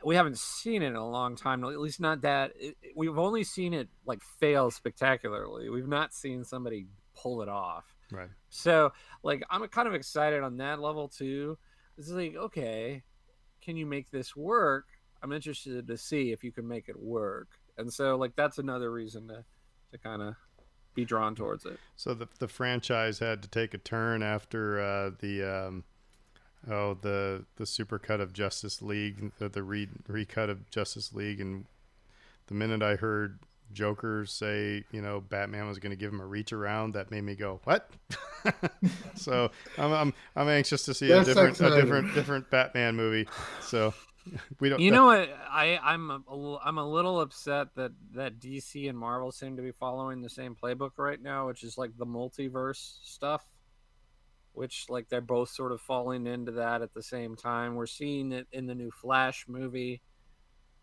We haven't seen it in a long time, at least not that it, we've only seen it like fail spectacularly. We've not seen somebody pull it off. Right. So like, I'm kind of excited on that level too. This is like, okay, can you make this work? I'm interested to see if you can make it work. And so like, that's another reason to, to kind of be drawn towards it. So the, the franchise had to take a turn after uh, the, um, Oh, the the supercut of Justice League, the, the re, recut of Justice League, and the minute I heard Joker say, you know, Batman was going to give him a reach around, that made me go, what? So I'm, I'm I'm anxious to see That's a different exciting. a different different Batman movie. So we don't. You that... know what? I I'm a, I'm a little upset that that D C and Marvel seem to be following the same playbook right now, which is like the multiverse stuff. Which, like, they're both sort of falling into that at the same time. We're seeing it in the new Flash movie.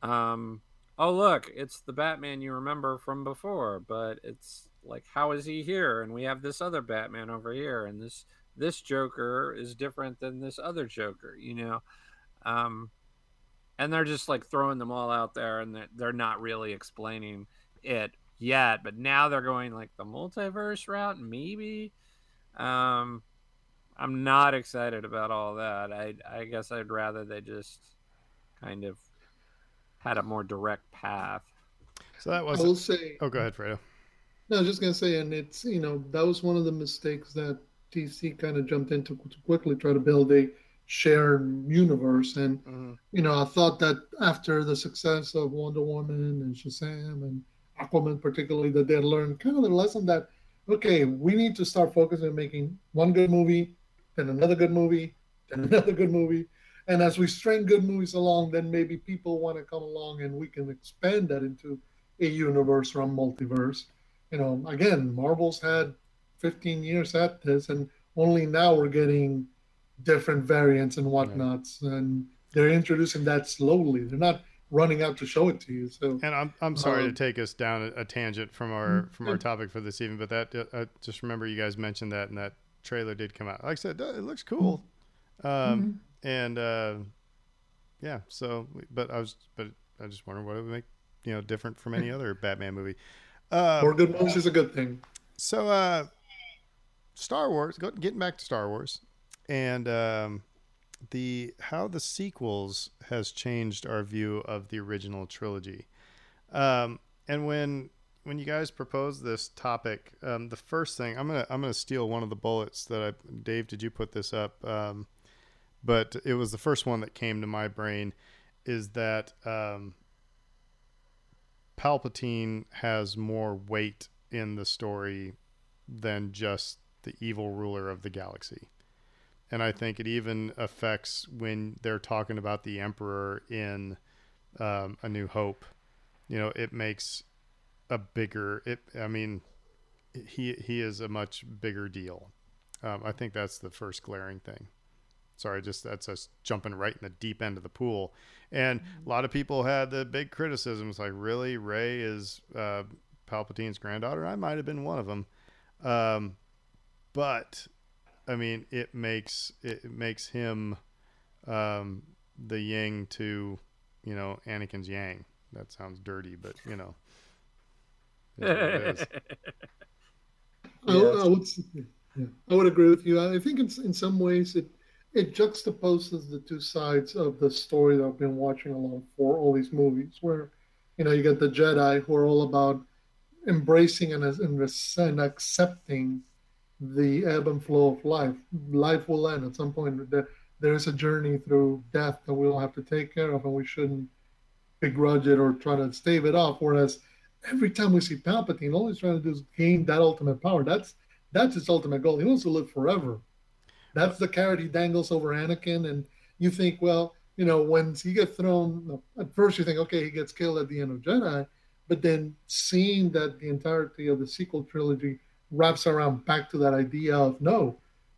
Um, oh, look, it's the Batman you remember from before, but it's like, how is he here? And we have this other Batman over here, and this this Joker is different than this other Joker, you know? Um, and they're just, like, throwing them all out there, and they're, they're not really explaining it yet. But now they're going, like, the multiverse route, maybe? Um... I'm not excited about all that. I I guess I'd rather they just kind of had a more direct path. So that was. I will say. Oh, go ahead, Fredo. No, I was just gonna say, and it's you know that was one of the mistakes that D C kind of jumped into to quickly try to build a shared universe, and mm-hmm. you know I thought that after the success of Wonder Woman and Shazam and Aquaman, particularly, that they learned kind of the lesson that okay, we need to start focusing on making one good movie. Then another good movie, then another good movie. And as we string good movies along, then maybe people want to come along and we can expand that into a universe or a multiverse. You know, again, Marvel's had fifteen years at this, and only now we're getting different variants and whatnots. Yeah. And they're introducing that slowly. They're not running out to show it to you. So, and I'm I'm sorry um, to take us down a, a tangent from our from our topic for this evening, but that uh, just remember you guys mentioned that and that. Trailer did come out. Like I said, it looks cool. Um, mm-hmm. And uh, yeah, so but I was but I just wondered what it would make, you know, different from any other Batman movie. Uh, More good movies is a good thing. So uh, Star Wars, go, getting back to Star Wars, and um, the how the sequels has changed our view of the original trilogy. Um, and when. When you guys proposed this topic, um, the first thing I'm gonna I'm gonna steal one of the bullets that I Dave, did you put this up? Um, but it was the first one that came to my brain, is that um, Palpatine has more weight in the story than just the evil ruler of the galaxy. And I think it even affects when they're talking about the Emperor in um, A New Hope. You know, it makes a bigger... It, I mean, he he is a much bigger deal. Um, I think that's the first glaring thing. Sorry, just that's us jumping right in the deep end of the pool. And mm-hmm. a lot of people had the big criticisms, like, really, Rey is uh, Palpatine's granddaughter? I might have been one of them. Um, but... I mean, it makes it makes him um, the yin to, you know, Anakin's yang. That sounds dirty, but, you know. It is. I, I, would, yeah, I would agree with you. I think it's, in some ways it, it juxtaposes the two sides of the story that I've been watching along for all these movies, where, you know, you get the Jedi who are all about embracing and, and accepting the ebb and flow of life. Life will end at some point. There is a journey through death that we'll have to take care of, and we shouldn't begrudge it or try to stave it off. Whereas every time we see Palpatine, all he's trying to do is gain that ultimate power. That's that's his ultimate goal. He wants to live forever. That's the carrot he dangles over Anakin. And you think, well, you know, when he gets thrown, at first you think, okay, he gets killed at the end of Jedi, but then seeing that the entirety of the sequel trilogy wraps around back to that idea of, no,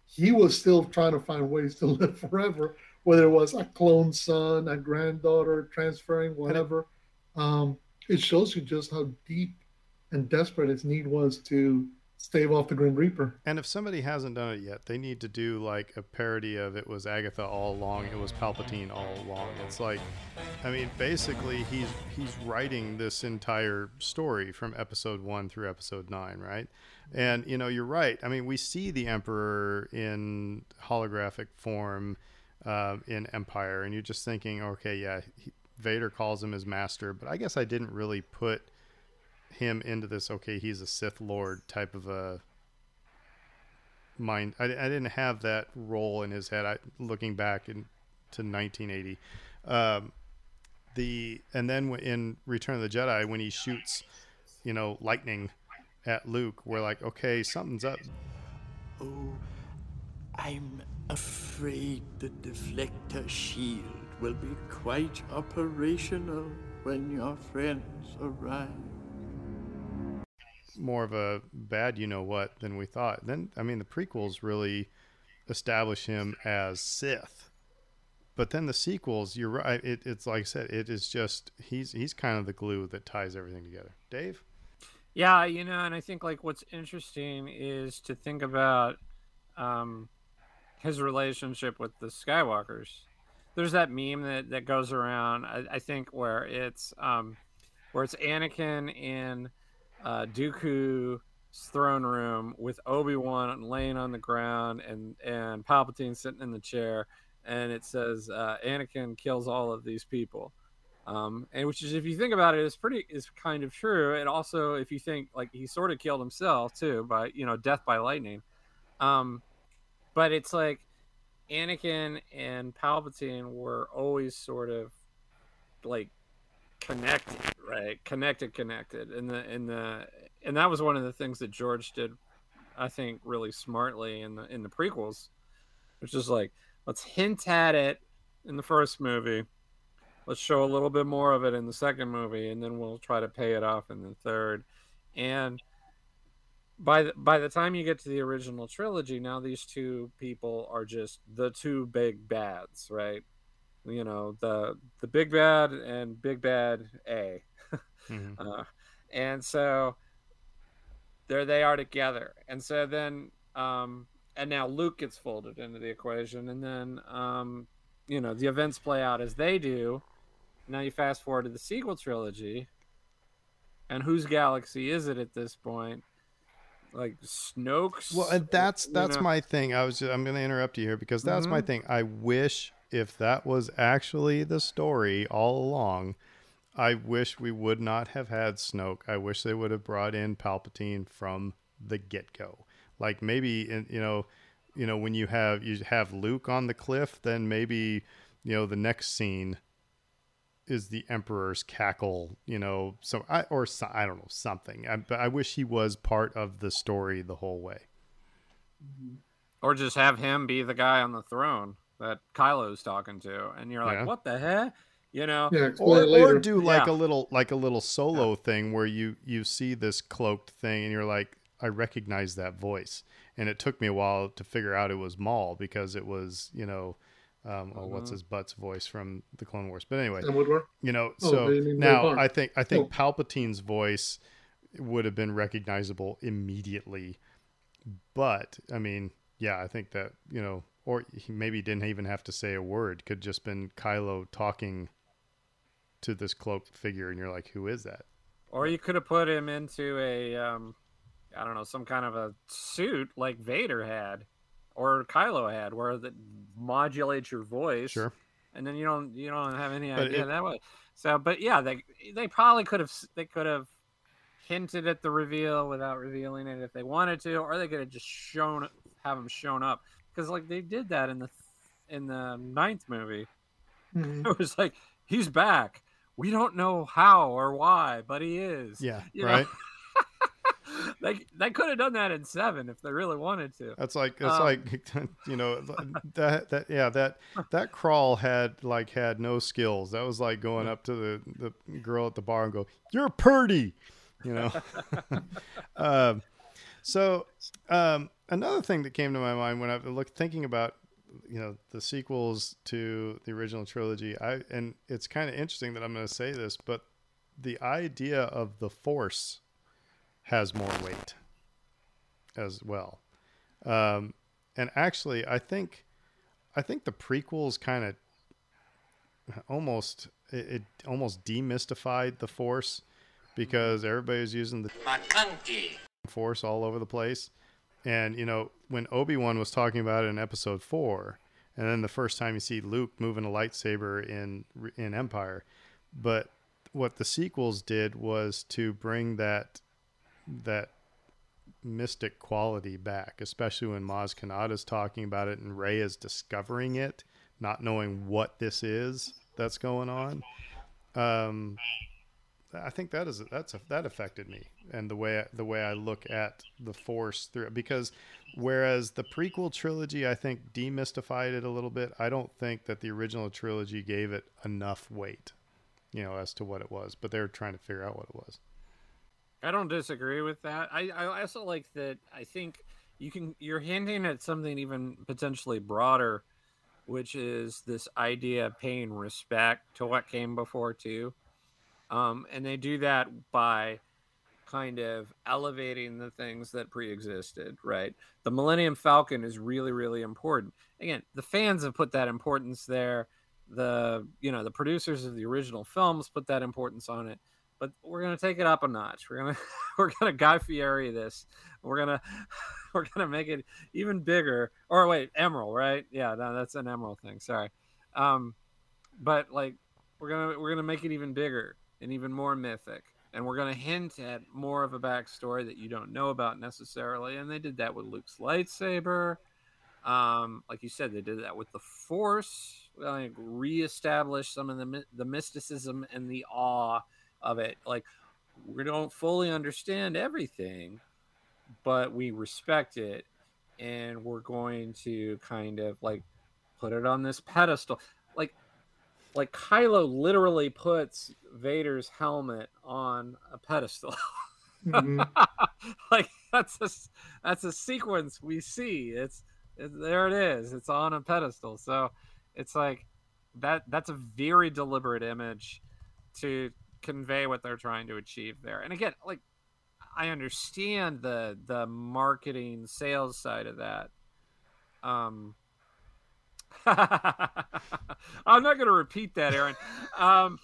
he was still trying to find ways to live forever, whether it was a clone son, a granddaughter, transferring, whatever. Um, it shows you just how deep and desperate his need was to stave off the Grim Reaper. And if somebody hasn't done it yet, they need to do like a parody of It Was Agatha All Along, It Was Palpatine All Along. It's like, I mean, basically he's he's writing this entire story from episode one through episode nine, right? And, you know, you're right. I mean, we see the Emperor in holographic form uh, in Empire, and you're just thinking, okay, yeah, he, Vader calls him his master, but I guess I didn't really put him into this, okay, he's a Sith Lord type of a mind. I, I didn't have that role in his head. I, looking back in, to nineteen eighty. Um, the and then in Return of the Jedi, when he shoots, you know, lightning at Luke, we're like, okay, something's up. Oh, I'm afraid the deflector shield will be quite operational when your friends arrive. More of a bad you-know-what than we thought. Then, I mean, the prequels really establish him as Sith. But then the sequels, you're right, it, it's like I said, it is just, he's he's kind of the glue that ties everything together. Dave? Yeah, you know, and I think, like, what's interesting is to think about um, his relationship with the Skywalkers. There's that meme that, that goes around, I, I think, where it's um, where it's Anakin in uh, Dooku's throne room with Obi-Wan laying on the ground and, and Palpatine sitting in the chair, and it says, uh, Anakin kills all of these people. Um, and which is, if you think about it, is pretty is kind of true. And also, if you think, like, he sort of killed himself too by, you know, death by lightning. Um, but it's like Anakin and Palpatine were always sort of like connected, right? Connected, connected. And the in the and that was one of the things that George did, I think, really smartly in the in the prequels, which is like, let's hint at it in the first movie. Let's show a little bit more of it in the second movie, and then we'll try to pay it off in the third. And by the, by the time you get to the original trilogy, now these two people are just the two big bads, right? You know, the the big bad and big bad A. Mm-hmm. uh, and so there they are together. And so then, um, and now Luke gets folded into the equation, and then, um, you know, the events play out as they do. Now you fast forward to the sequel trilogy, and whose galaxy is it at this point? Like Snoke's. Well, and that's that's you know? my thing. I was just, I'm going to interrupt you here because that's mm-hmm. my thing. I wish if that was actually the story all along, I wish we would not have had Snoke. I wish they would have brought in Palpatine from the get-go. Like maybe in, you know, you know when you have you have Luke on the cliff, then maybe you know the next scene is the Emperor's cackle, you know, so I, or so, I don't know, something. I, but I wish he was part of the story the whole way. Or just have him be the guy on the throne that Kylo's talking to, and you're like, yeah. what the heck? You know, yeah, or, or do like yeah. a little, like a little solo yeah. thing where you, you see this cloaked thing and you're like, I recognize that voice. And it took me a while to figure out it was Maul, because it was, you know, um, oh, what's his butt's voice from the Clone Wars. But anyway, you know, oh, so now I think, I think oh. Palpatine's voice would have been recognizable immediately, but I mean, yeah, I think that, you know, or he maybe didn't even have to say a word, could just been Kylo talking to this cloaked figure, and you're like, who is that? Or you could have put him into a, um, I don't know, some kind of a suit like Vader had or Kylo had, where that modulates your voice, sure, and then you don't you don't have any but idea it, that way. So, but yeah, they they probably could have they could have hinted at the reveal without revealing it if they wanted to, or they could have just shown have them shown up, because like they did that in the in the ninth movie. Mm-hmm. It was like, he's back. We don't know how or why, but he is. Yeah, you right. know? They they could have done that in seven if they really wanted to. That's like it's um, like you know that that yeah that that crawl had like had no skills. That was like going up to the, the girl at the bar and go, "You're Purdy," you know. um, so um, another thing that came to my mind when I looked thinking about you know the sequels to the original trilogy, I and it's kind of interesting that I'm going to say this, but the idea of the Force has more weight as well. Um, and actually, I think I think the prequels kind of almost, it, it almost demystified the Force, because everybody was using the Force all over the place. And, you know, when Obi-Wan was talking about it in episode four, and then the first time you see Luke moving a lightsaber in in Empire, but what the sequels did was to bring that that mystic quality back, especially when Maz Kanata is talking about it and Rey is discovering it, not knowing what this is that's going on. Um, I think that is, that's, a, that affected me and the way, the way I look at the Force through, because whereas the prequel trilogy, I think demystified it a little bit, I don't think that the original trilogy gave it enough weight, you know, as to what it was, but they were trying to figure out what it was. I don't disagree with that. I, I also like that. I think you can, you're hinting at something even potentially broader, which is this idea of paying respect to what came before too. Um, and they do that by kind of elevating the things that pre-existed, right? The Millennium Falcon is really, really important. Again, the fans have put that importance there. The, you know, the producers of the original films put that importance on it. But we're gonna take it up a notch. We're gonna we're gonna Guy Fieri this. We're gonna we're gonna make it even bigger. Or wait, Emerald, right? Yeah, no, that's an Emerald thing. Sorry, um, but like we're gonna we're gonna make it even bigger and even more mythic, and we're gonna hint at more of a backstory that you don't know about necessarily. And they did that with Luke's lightsaber. Um, like you said, they did that with the Force. Like reestablish some of the the mysticism and the awe of it. Like, we don't fully understand everything, but we respect it, and we're going to kind of like put it on this pedestal. Like, like Kylo literally puts Vader's helmet on a pedestal. Mm-hmm. Like that's a, that's a sequence we see. It's it, there it is. It's on a pedestal. So it's like that. That's a very deliberate image to convey what they're trying to achieve there. And again, like I understand the the marketing sales side of that. Um, I'm not going to repeat that, Aaron. Um,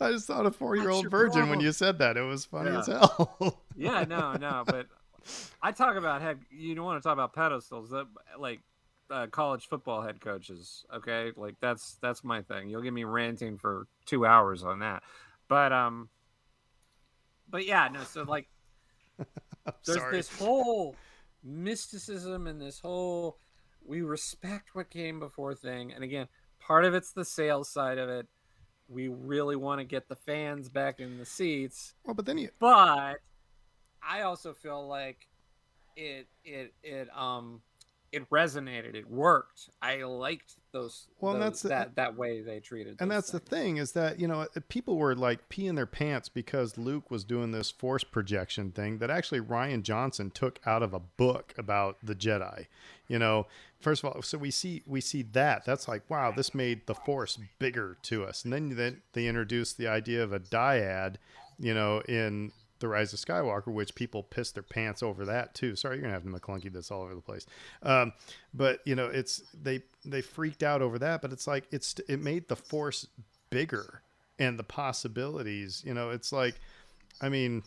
I just thought of four-year-old virgin problem. When you said that. It was funny yeah. as hell. yeah, no, no, but I talk about head. You don't want to talk about pedestals, that like. Uh, college football head coaches. Okay. Like that's, that's my thing. You'll get me ranting for two hours on that. But, um, but yeah, no. So like there's sorry. This whole mysticism and this whole, we respect what came before thing. And again, part of it's the sales side of it, we really want to get the fans back in the seats. Well, but then you. But I also feel like it it it um it resonated. It worked. I liked those. Well, those, that's that that way they treated. And that's things. The thing is that, you know, people were like peeing their pants because Luke was doing this force projection thing that actually Rian Johnson took out of a book about the Jedi. You know, first of all, so we see we see that. That's like, wow, this made the force bigger to us. And then they, they introduced the idea of a dyad, you know, in The Rise of Skywalker, which people pissed their pants over that too. Sorry, you're gonna have to McClunky this all over the place. Um, but you know, it's they they freaked out over that, but it's like it's it made the force bigger and the possibilities. You know, it's like, I mean,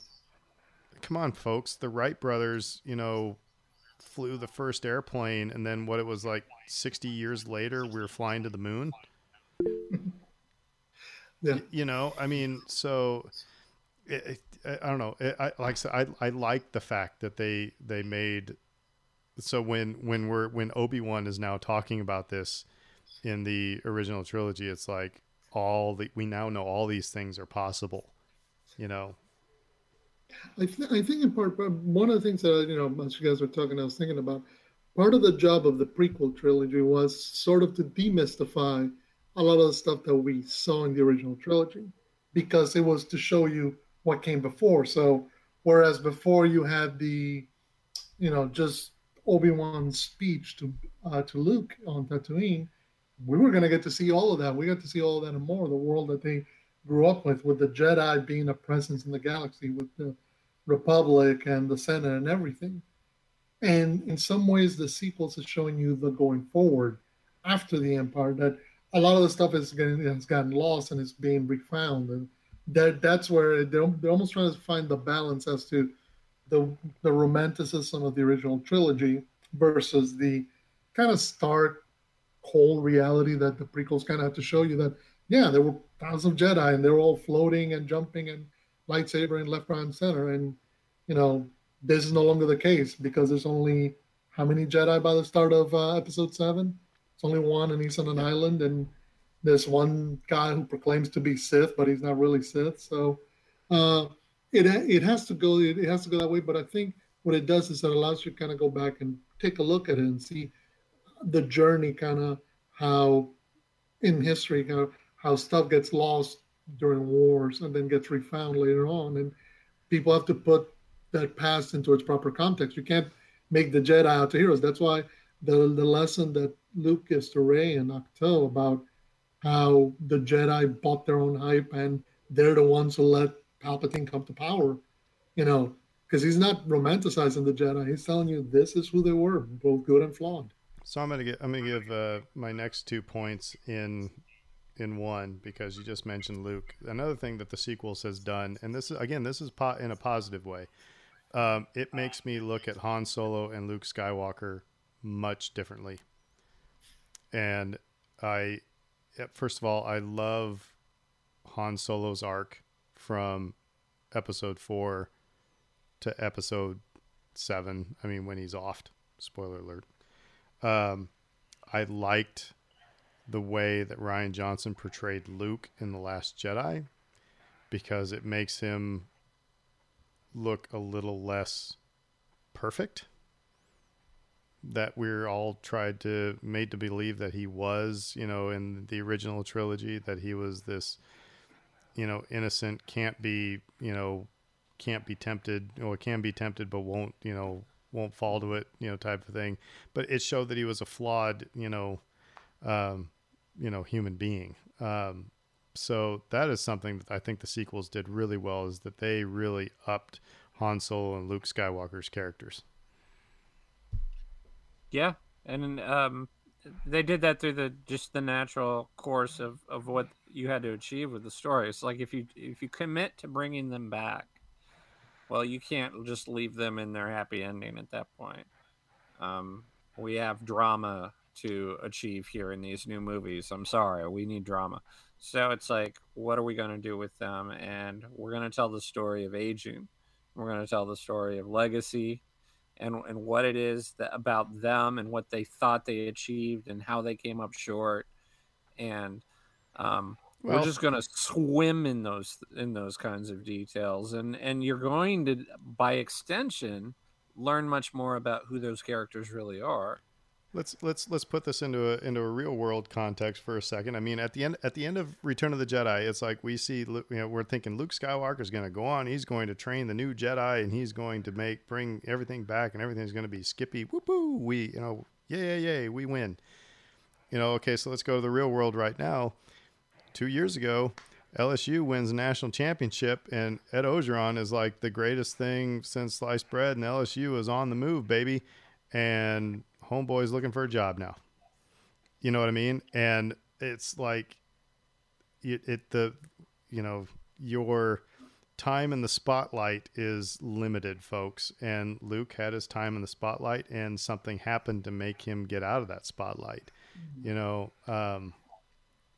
come on, folks. The Wright brothers, you know, flew the first airplane, and then what it was like sixty years later, we were flying to the moon. Yeah. You know, I mean, so. It, it, I don't know. It, I like. So I I like the fact that they they made. So when when we're when Obi-Wan is now talking about this in the original trilogy, it's like all the we now know all these things are possible. You know. I th- I think in part one of the things that, you know, as you guys were talking, I was thinking about. Part of the job of the prequel trilogy was sort of to demystify a lot of the stuff that we saw in the original trilogy, because it was to show you what came before. So whereas before you had the, you know, just Obi-Wan's speech to uh, to Luke on Tatooine, we were going to get to see all of that. We got to see all of that and more, the world that they grew up with, with the Jedi being a presence in the galaxy, with the Republic and the Senate and everything. And in some ways, the sequels is showing you the going forward after the Empire, that a lot of the stuff is getting, has gotten lost and it's being refound. And That that's where they're, they're almost trying to find the balance as to the the romanticism of the original trilogy versus the kind of stark, cold reality that the prequels kind of have to show you that, yeah, there were thousands of Jedi and they were all floating and jumping and lightsabering left, right, and center. And, you know, this is no longer the case because there's only how many Jedi by the start of uh, Episode seven? It's only one, and he's on an island, and there's one guy who proclaims to be Sith, but he's not really Sith. So uh, it it has to go it has to go that way. But I think what it does is it allows you to kind of go back and take a look at it and see the journey, kind of how in history, kind of how stuff gets lost during wars and then gets refound later on. And people have to put that past into its proper context. You can't make the Jedi out to heroes. That's why the the lesson that Luke gives to Rey and Octo about how the Jedi bought their own hype and they're the ones who let Palpatine come to power, you know, because he's not romanticizing the Jedi. He's telling you this is who they were, both good and flawed. So I'm gonna get I'm gonna give uh, my next two points in in one because you just mentioned Luke. Another thing that the sequels has done, and this is again this is po- in a positive way. Um, it makes me look at Han Solo and Luke Skywalker much differently, and I. First of all, I love Han Solo's arc from episode four to episode seven. I mean, when he's offed, spoiler alert. Um, I liked the way that Rian Johnson portrayed Luke in The Last Jedi because it makes him look a little less perfect. That we're all tried to made to believe that he was, you know, in the original trilogy, that he was this, you know, innocent, can't be, you know, can't be tempted or can be tempted, but won't, you know, won't fall to it, you know, type of thing. But it showed that he was a flawed, you know, um, you know, human being. Um, so that is something that I think the sequels did really well, is that they really upped Han Solo and Luke Skywalker's characters. Yeah, and um, they did that through the just the natural course of, of what you had to achieve with the story. It's like if you if you commit to bringing them back, well, you can't just leave them in their happy ending at that point. Um, we have drama to achieve here in these new movies. I'm sorry, we need drama. So it's like, what are we going to do with them? And we're going to tell the story of aging. We're going to tell the story of legacy. And and what it is that, about them and what they thought they achieved and how they came up short. And um, Well, we're just going to swim in those in those kinds of details, and and you're going to, by extension, learn much more about who those characters really are. Let's let's let's put this into a into a real world context for a second. I mean, at the end at the end of Return of the Jedi, it's like we see, you know, we're thinking Luke Skywalker is going to go on, he's going to train the new Jedi, and he's going to make bring everything back, and everything's going to be skippy, whoop woo, we, you know, yay yay we win. You know, okay, so let's go to the real world right now. Two years ago, L S U wins the national championship, and Ed Ogeron is like the greatest thing since sliced bread, and L S U is on the move, baby. And homeboy's looking for a job now. You know what I mean? And it's like it, it the you know, your time in the spotlight is limited, folks. And Luke had his time in the spotlight, and something happened to make him get out of that spotlight. You know, um,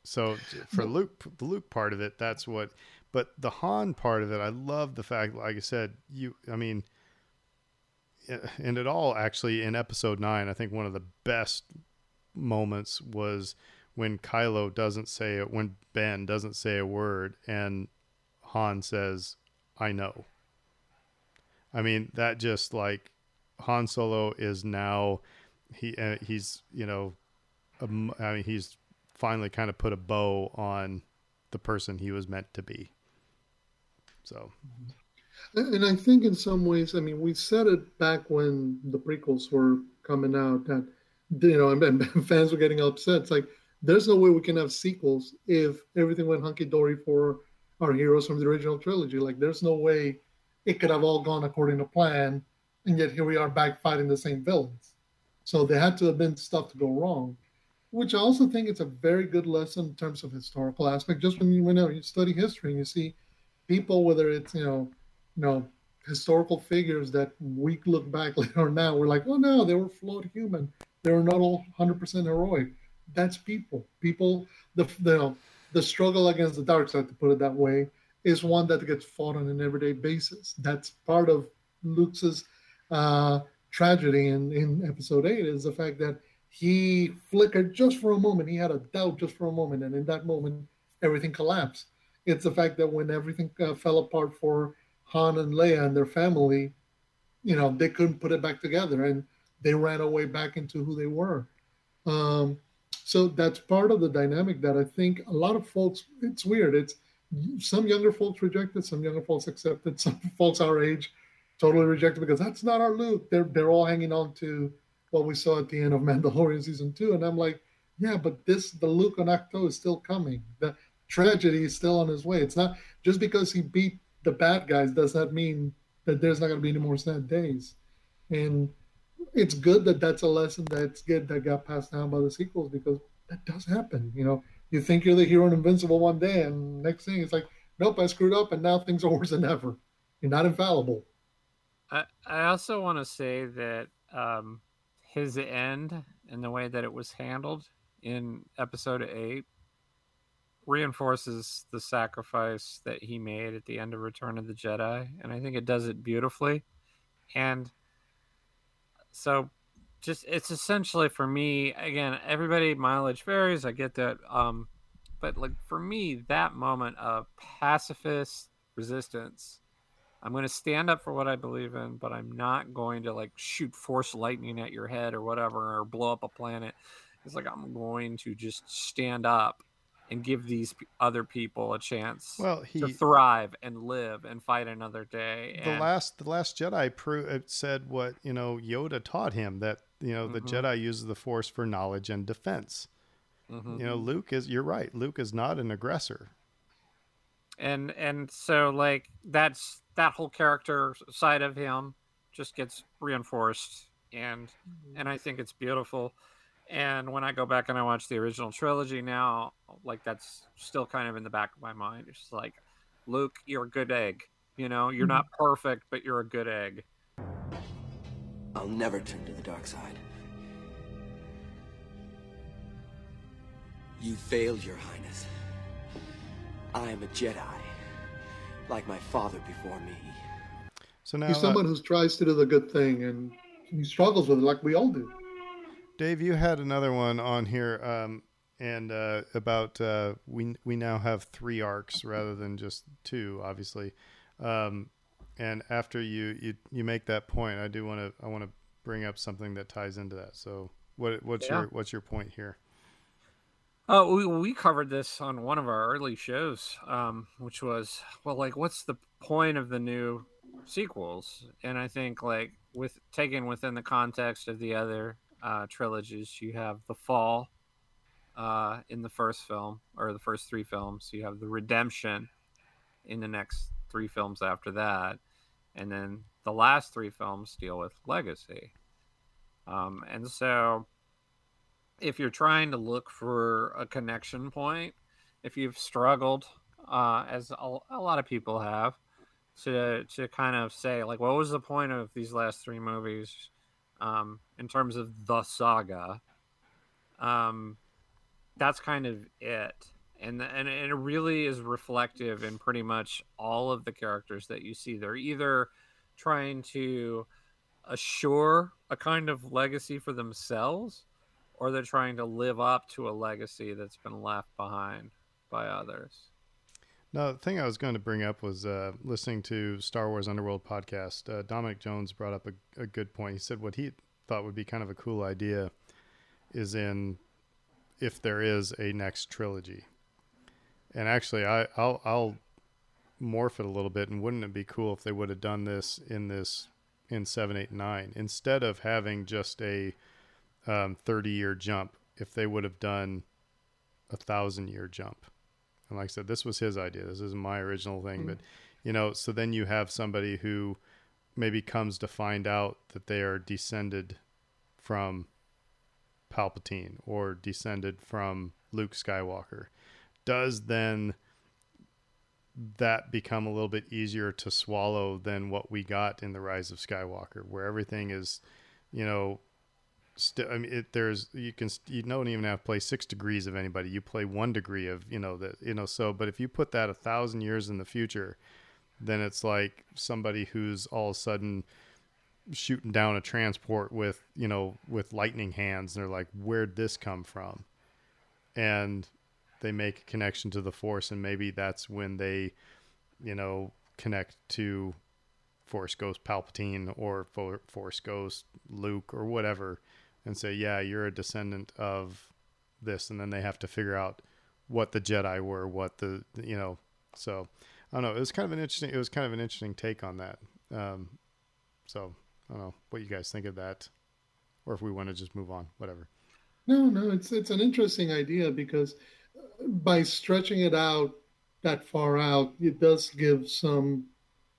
so for Luke, the Luke part of it, that's what, but the Han part of it, I love the fact, like I said, you, I mean, and it all actually in episode nine, I think one of the best moments was when Kylo doesn't say it, when Ben doesn't say a word and Han says, I know. I mean, that just like Han Solo is now, he, uh, he's, you know, Um, I mean, he's finally kind of put a bow on the person he was meant to be. So, and I think in some ways, I mean, we said it back when the prequels were coming out that, you know, and, and fans were getting upset. It's like, there's no way we can have sequels if everything went hunky-dory for our heroes from the original trilogy. Like, there's no way it could have all gone according to plan, and yet here we are back fighting the same villains. So there had to have been stuff to go wrong. Which I also think it's a very good lesson in terms of historical aspect. Just when you, whenever you study history and you see people, whether it's, you know, you know, historical figures that we look back later on now, we're like, oh no, they were flawed human. They were not all one hundred percent heroic. That's people. People, the, the, you know, the struggle against the dark side, to put it that way, is one that gets fought on an everyday basis. That's part of Luke's uh, tragedy in, in episode eight is the fact that he flickered just for a moment. He had a doubt just for a moment. And in that moment, everything collapsed. It's the fact that when everything uh, fell apart for Han and Leia and their family, you know, they couldn't put it back together and they ran away back into who they were. Um, so that's part of the dynamic that I think a lot of folks, it's weird. It's some younger folks rejected, some younger folks accepted, some folks our age totally rejected because that's not our Luke. They're, they're all hanging on to what we saw at the end of Mandalorian season two. And I'm like, yeah, but this, the Luke on Watto is still coming. The tragedy is still on his way. It's not just because he beat the bad guys does not mean that there's not going to be any more sad days. And it's good that that's a lesson that's good that got passed down by the sequels because that does happen. You know, you think you're the hero and invincible one day and next thing it's like, nope, I screwed up and now things are worse than ever. You're not infallible. I, I also want to say that, um, his end and the way that it was handled in episode eight reinforces the sacrifice that he made at the end of Return of the Jedi. And I think it does it beautifully. And so just, it's essentially for me, again, everybody mileage varies. I get that. Um, but like for me, that moment of pacifist resistance, I'm going to stand up for what I believe in, but I'm not going to like shoot force lightning at your head or whatever, or blow up a planet. It's like, I'm going to just stand up and give these other people a chance well, he, to thrive and live and fight another day. The and, last, the last Jedi pro- said what, you know, Yoda taught him that, you know, the mm-hmm. Jedi uses the force for knowledge and defense. Mm-hmm. You know, Luke is, you're right. Luke is not an aggressor. And, and so like, that's, that whole character side of him just gets reinforced. And, and I think it's beautiful. And when I go back and I watch the original trilogy now, like that's still kind of in the back of my mind. It's just like, Luke, you're a good egg. You know, you're not perfect, but you're a good egg. I'll never turn to the dark side. You failed, Your Highness. I am a Jedi. Like my father before me. So now he's someone uh, who tries to do the good thing and he struggles with it like we all do. Dave, you had another one on here. Um, and uh, about uh, we we now have three arcs rather than just two, obviously. Um, and after you, you you make that point, I do want to I want to bring up something that ties into that. So what what's yeah. your what's your point here? Oh, uh, we we covered this on one of our early shows, um, which was well, like, what's the point of the new sequels? And I think, like, with taken within the context of the other uh, trilogies, you have the fall. Uh, in the first film, or the first three films, you have the redemption in the next three films after that, and then the last three films deal with legacy. Um, and so, if you're trying to look for a connection point, if you've struggled, uh, as a, a lot of people have, to to kind of say, like, what was the point of these last three movies um, in terms of the saga? Um, That's kind of it, and and it really is reflective in pretty much all of the characters that you see. They're either trying to assure a kind of legacy for themselves, or they're trying to live up to a legacy that's been left behind by others. Now, the thing I was going to bring up was uh, listening to Star Wars Underworld podcast. Uh, Dominic Jones brought up a, a good point. He said what he thought would be kind of a cool idea is in. If there is a next trilogy, and actually I I'll, I'll morph it a little bit. And wouldn't it be cool if they would have done this in this in seven, eight, nine, instead of having just a um, thirty year jump, if they would have done a thousand year jump. And like I said, this was his idea. This isn't my original thing, mm-hmm. but you know, so then you have somebody who maybe comes to find out that they are descended from Palpatine or descended from Luke Skywalker. Does then that become a little bit easier to swallow than what we got in The Rise of Skywalker, where everything is, you know, st- I mean, it, there's, you can, you don't even have to play six degrees of anybody. You play one degree of, you know, that, you know, so, but if you put that a thousand years in the future, then it's like somebody who's all of a sudden shooting down a transport with, you know, with lightning hands, and they're like, where'd this come from? And they make a connection to the Force, and maybe that's when they, you know, connect to Force Ghost Palpatine or For- Force Ghost Luke or whatever, and say, yeah, you're a descendant of this. And then they have to figure out what the Jedi were, what the, you know, so I don't know. It was kind of an interesting, it was kind of an interesting take on that. Um, so I don't know what you guys think of that, or if we want to just move on, whatever. No, no, it's it's an interesting idea, because by stretching it out that far out, it does give some,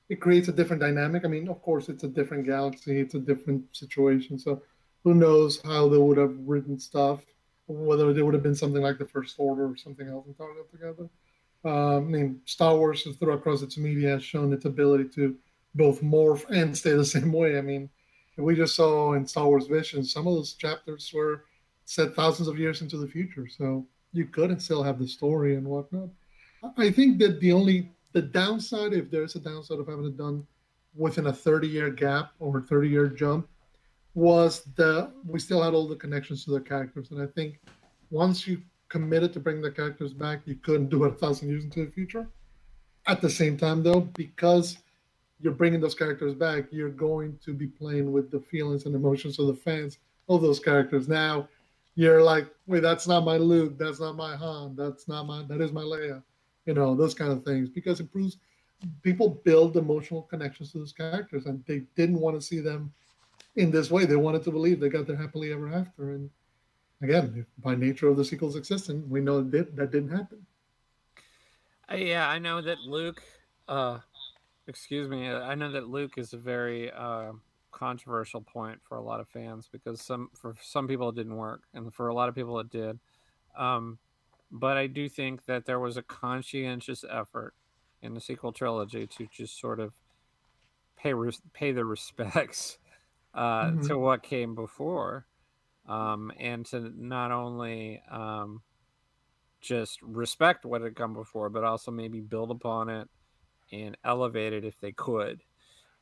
it creates a different dynamic. I mean, of course, it's a different galaxy, it's a different situation. So who knows how they would have written stuff, whether it would have been something like the First Order or something else entirely altogether. Uh, I mean, Star Wars through across its media has shown its ability to both morph and stay the same way. I mean, we just saw in Star Wars Visions, some of those chapters were set thousands of years into the future. So you could still have the story and whatnot. I think that the only, the downside, if there's a downside of having it done within a thirty-year gap or thirty-year jump, was that we still had all the connections to the characters. And I think once you committed to bring the characters back, you couldn't do it a thousand years into the future. At the same time, though, because you're bringing those characters back, you're going to be playing with the feelings and emotions of the fans of those characters. Now you're like, wait, that's not my Luke. That's not my Han. That's not my, that is my Leia, you know, those kind of things, because it proves people build emotional connections to those characters, and they didn't want to see them in this way. They wanted to believe they got their happily ever after. And again, by nature of the sequel's existence, we know that that didn't happen. Yeah. I know that Luke, uh, Excuse me. I know that Luke is a very uh, controversial point for a lot of fans, because some for some people it didn't work, and for a lot of people it did. Um, but I do think that there was a conscientious effort in the sequel trilogy to just sort of pay res- pay the respects uh, mm-hmm. to what came before, um, and to not only um, just respect what had come before, but also maybe build upon it and elevate it if they could.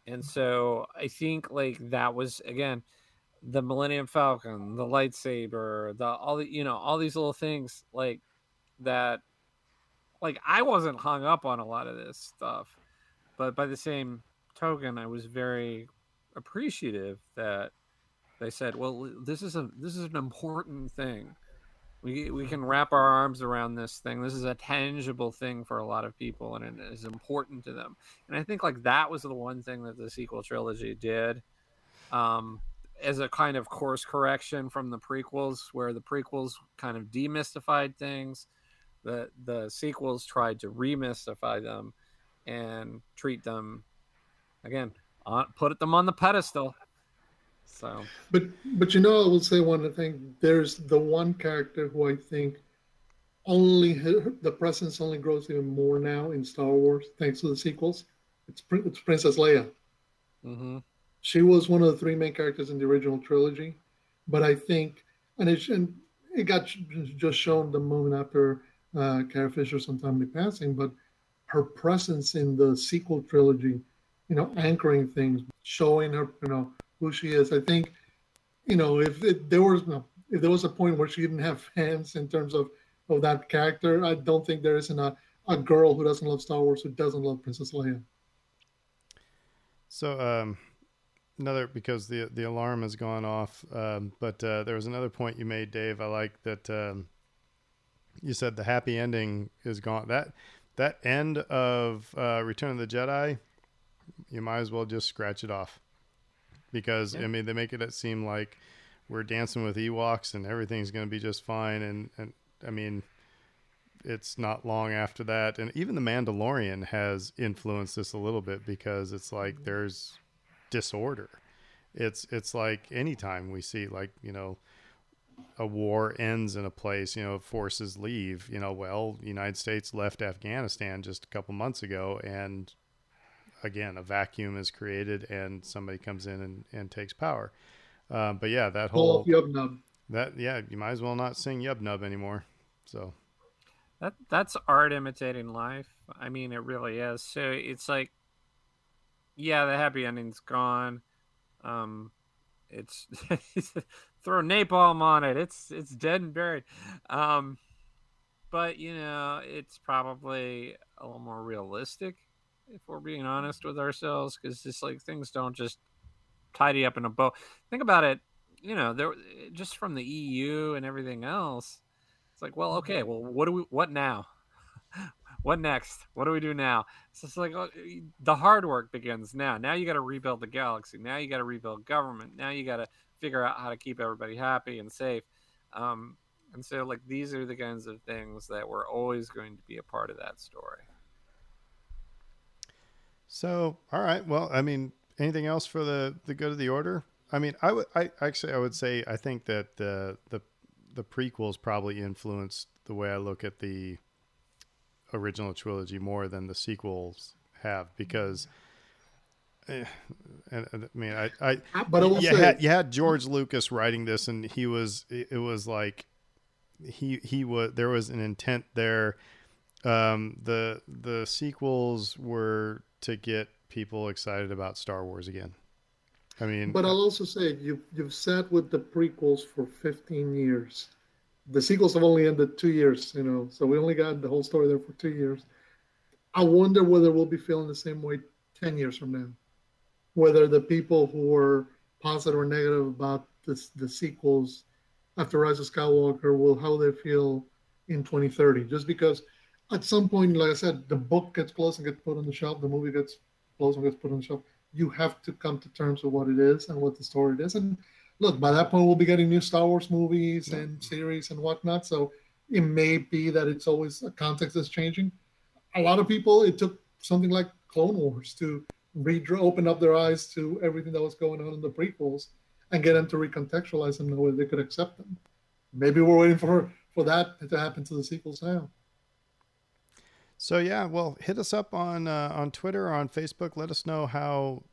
And so I think, like, that was, again, the Millennium Falcon, the lightsaber, the all the you know all these little things like that. Like I wasn't hung up on a lot of this stuff, but by the same token, I was very appreciative that they said, "Well, this is a this is an important thing. We we can wrap our arms around this thing. This is a tangible thing for a lot of people, and it is important to them." And I think like that was the one thing that the sequel trilogy did, um, as a kind of course correction from the prequels, where the prequels kind of demystified things. The the sequels tried to remystify them and treat them again, on, put them on the pedestal. So, but but you know, I will say one thing. There's the one character who I think only the presence only grows even more now in Star Wars thanks to the sequels. It's, it's Princess Leia. Mm-hmm. She was one of the three main characters in the original trilogy, but I think and it and it got just shown the moment after. Uh, Carrie Fisher's untimely passing, but her presence in the sequel trilogy, you know, anchoring things, showing her, you know, who she is. I think, you know, if it, there was no, if there was a point where she didn't have fans in terms of, of that character, I don't think there isn't a, a girl who doesn't love Star Wars who doesn't love Princess Leia. So um, another, because the the alarm has gone off, um, but uh, there was another point you made, Dave. I like that. Um, You said the happy ending is gone. That that end of uh, Return of the Jedi, you might as well just scratch it off, because yeah. I mean they make it seem like we're dancing with Ewoks and everything's going to be just fine. And, and I mean, it's not long after that. And even the Mandalorian has influenced this a little bit, because it's like there's disorder. It's it's like anytime we see like you know. a war ends in a place, you know, forces leave, you know, well, the United States left Afghanistan just a couple months ago. And again, a vacuum is created and somebody comes in and, and takes power. Uh, but yeah, that whole, Yub-nub. that, yeah, you might as well not sing Yub-nub anymore. So that that's art imitating life. I mean, it really is. So it's like, yeah, the happy ending's gone. Um, it's throw napalm on it. It's it's dead and buried. Um, but, you know, it's probably a little more realistic if we're being honest with ourselves, because it's like things don't just tidy up in a bow. Think about it, you know, there just from the E U and everything else. It's like, well, okay, well, what do we what now? What next? What do we do now? So it's like the hard work begins now. Now you got to rebuild the galaxy. Now you got to rebuild government. Now you got to figure out how to keep everybody happy and safe. Um, and so, like, these are the kinds of things that were always going to be a part of that story. So, all right. Well, I mean, anything else for the, the good of the order? I mean, I would, I actually, I would say, I think that the, the, the prequels probably influenced the way I look at the original trilogy more than the sequels have, because eh, and, and, I mean I, I but I will you, say, had, you had George Lucas writing this, and he was it, it was like he he was there was an intent there. Um, the the sequels were to get people excited about Star Wars again. I mean, but I'll also say you you've sat with the prequels for fifteen years. The sequels have only ended two years, you know, so we only got the whole story there for two years. I wonder whether we'll be feeling the same way ten years from now, whether the people who were positive or negative about this, the sequels after Rise of Skywalker will, how they feel in twenty thirty, just because at some point, like I said, the book gets closed and gets put on the shelf. The movie gets closed and gets put on the shelf. You have to come to terms with what it is and what the story is. And look, by that point, we'll be getting new Star Wars movies and series and whatnot. So it may be that it's always a context that's changing. A lot of people, it took something like Clone Wars to redraw, open up their eyes to everything that was going on in the prequels and get them to recontextualize them in a way they could accept them. Maybe we're waiting for, for that to happen to the sequels now. So, yeah, well, hit us up on uh, on Twitter or on Facebook. Let us know how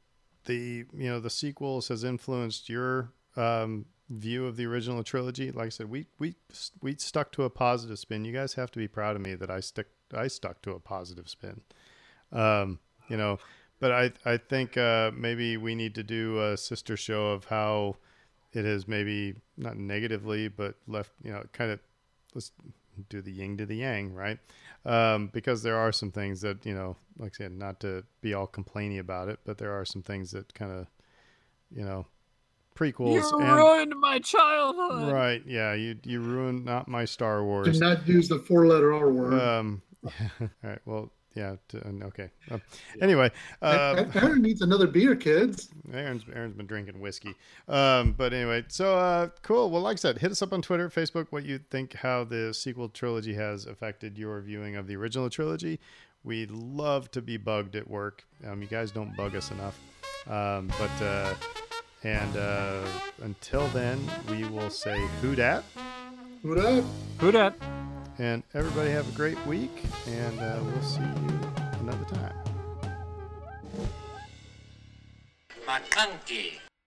the, you know, the sequels has influenced your um view of the original trilogy. Like I said, we we we stuck to a positive spin. You guys have to be proud of me that I stick I stuck to a positive spin. Um you know, but I I think uh maybe we need to do a sister show of how it has maybe not negatively, but left, you know, kind of, let's do the yin to the yang, right? Um, because there are some things that, you know, like I said, not to be all complaining about it, but there are some things that kind of, you know, prequels. You and, ruined my childhood. Right. Yeah. You, you ruined not my Star Wars. Did not use the four letter R word. Um, all right. Well, yeah. To, okay. Uh, yeah. Anyway. Uh, Aaron needs another beer, kids. Aaron's, Aaron's been drinking whiskey. Um, but anyway, so uh, cool. Well, like I said, hit us up on Twitter, Facebook, what you think, how the sequel trilogy has affected your viewing of the original trilogy. We love to be bugged at work. Um, you guys don't bug us enough. Um, but, uh, and uh, until then, we will say Who Dat? Who Dat? Who Dat? And everybody have a great week, and uh, we'll see you another time. My monkey.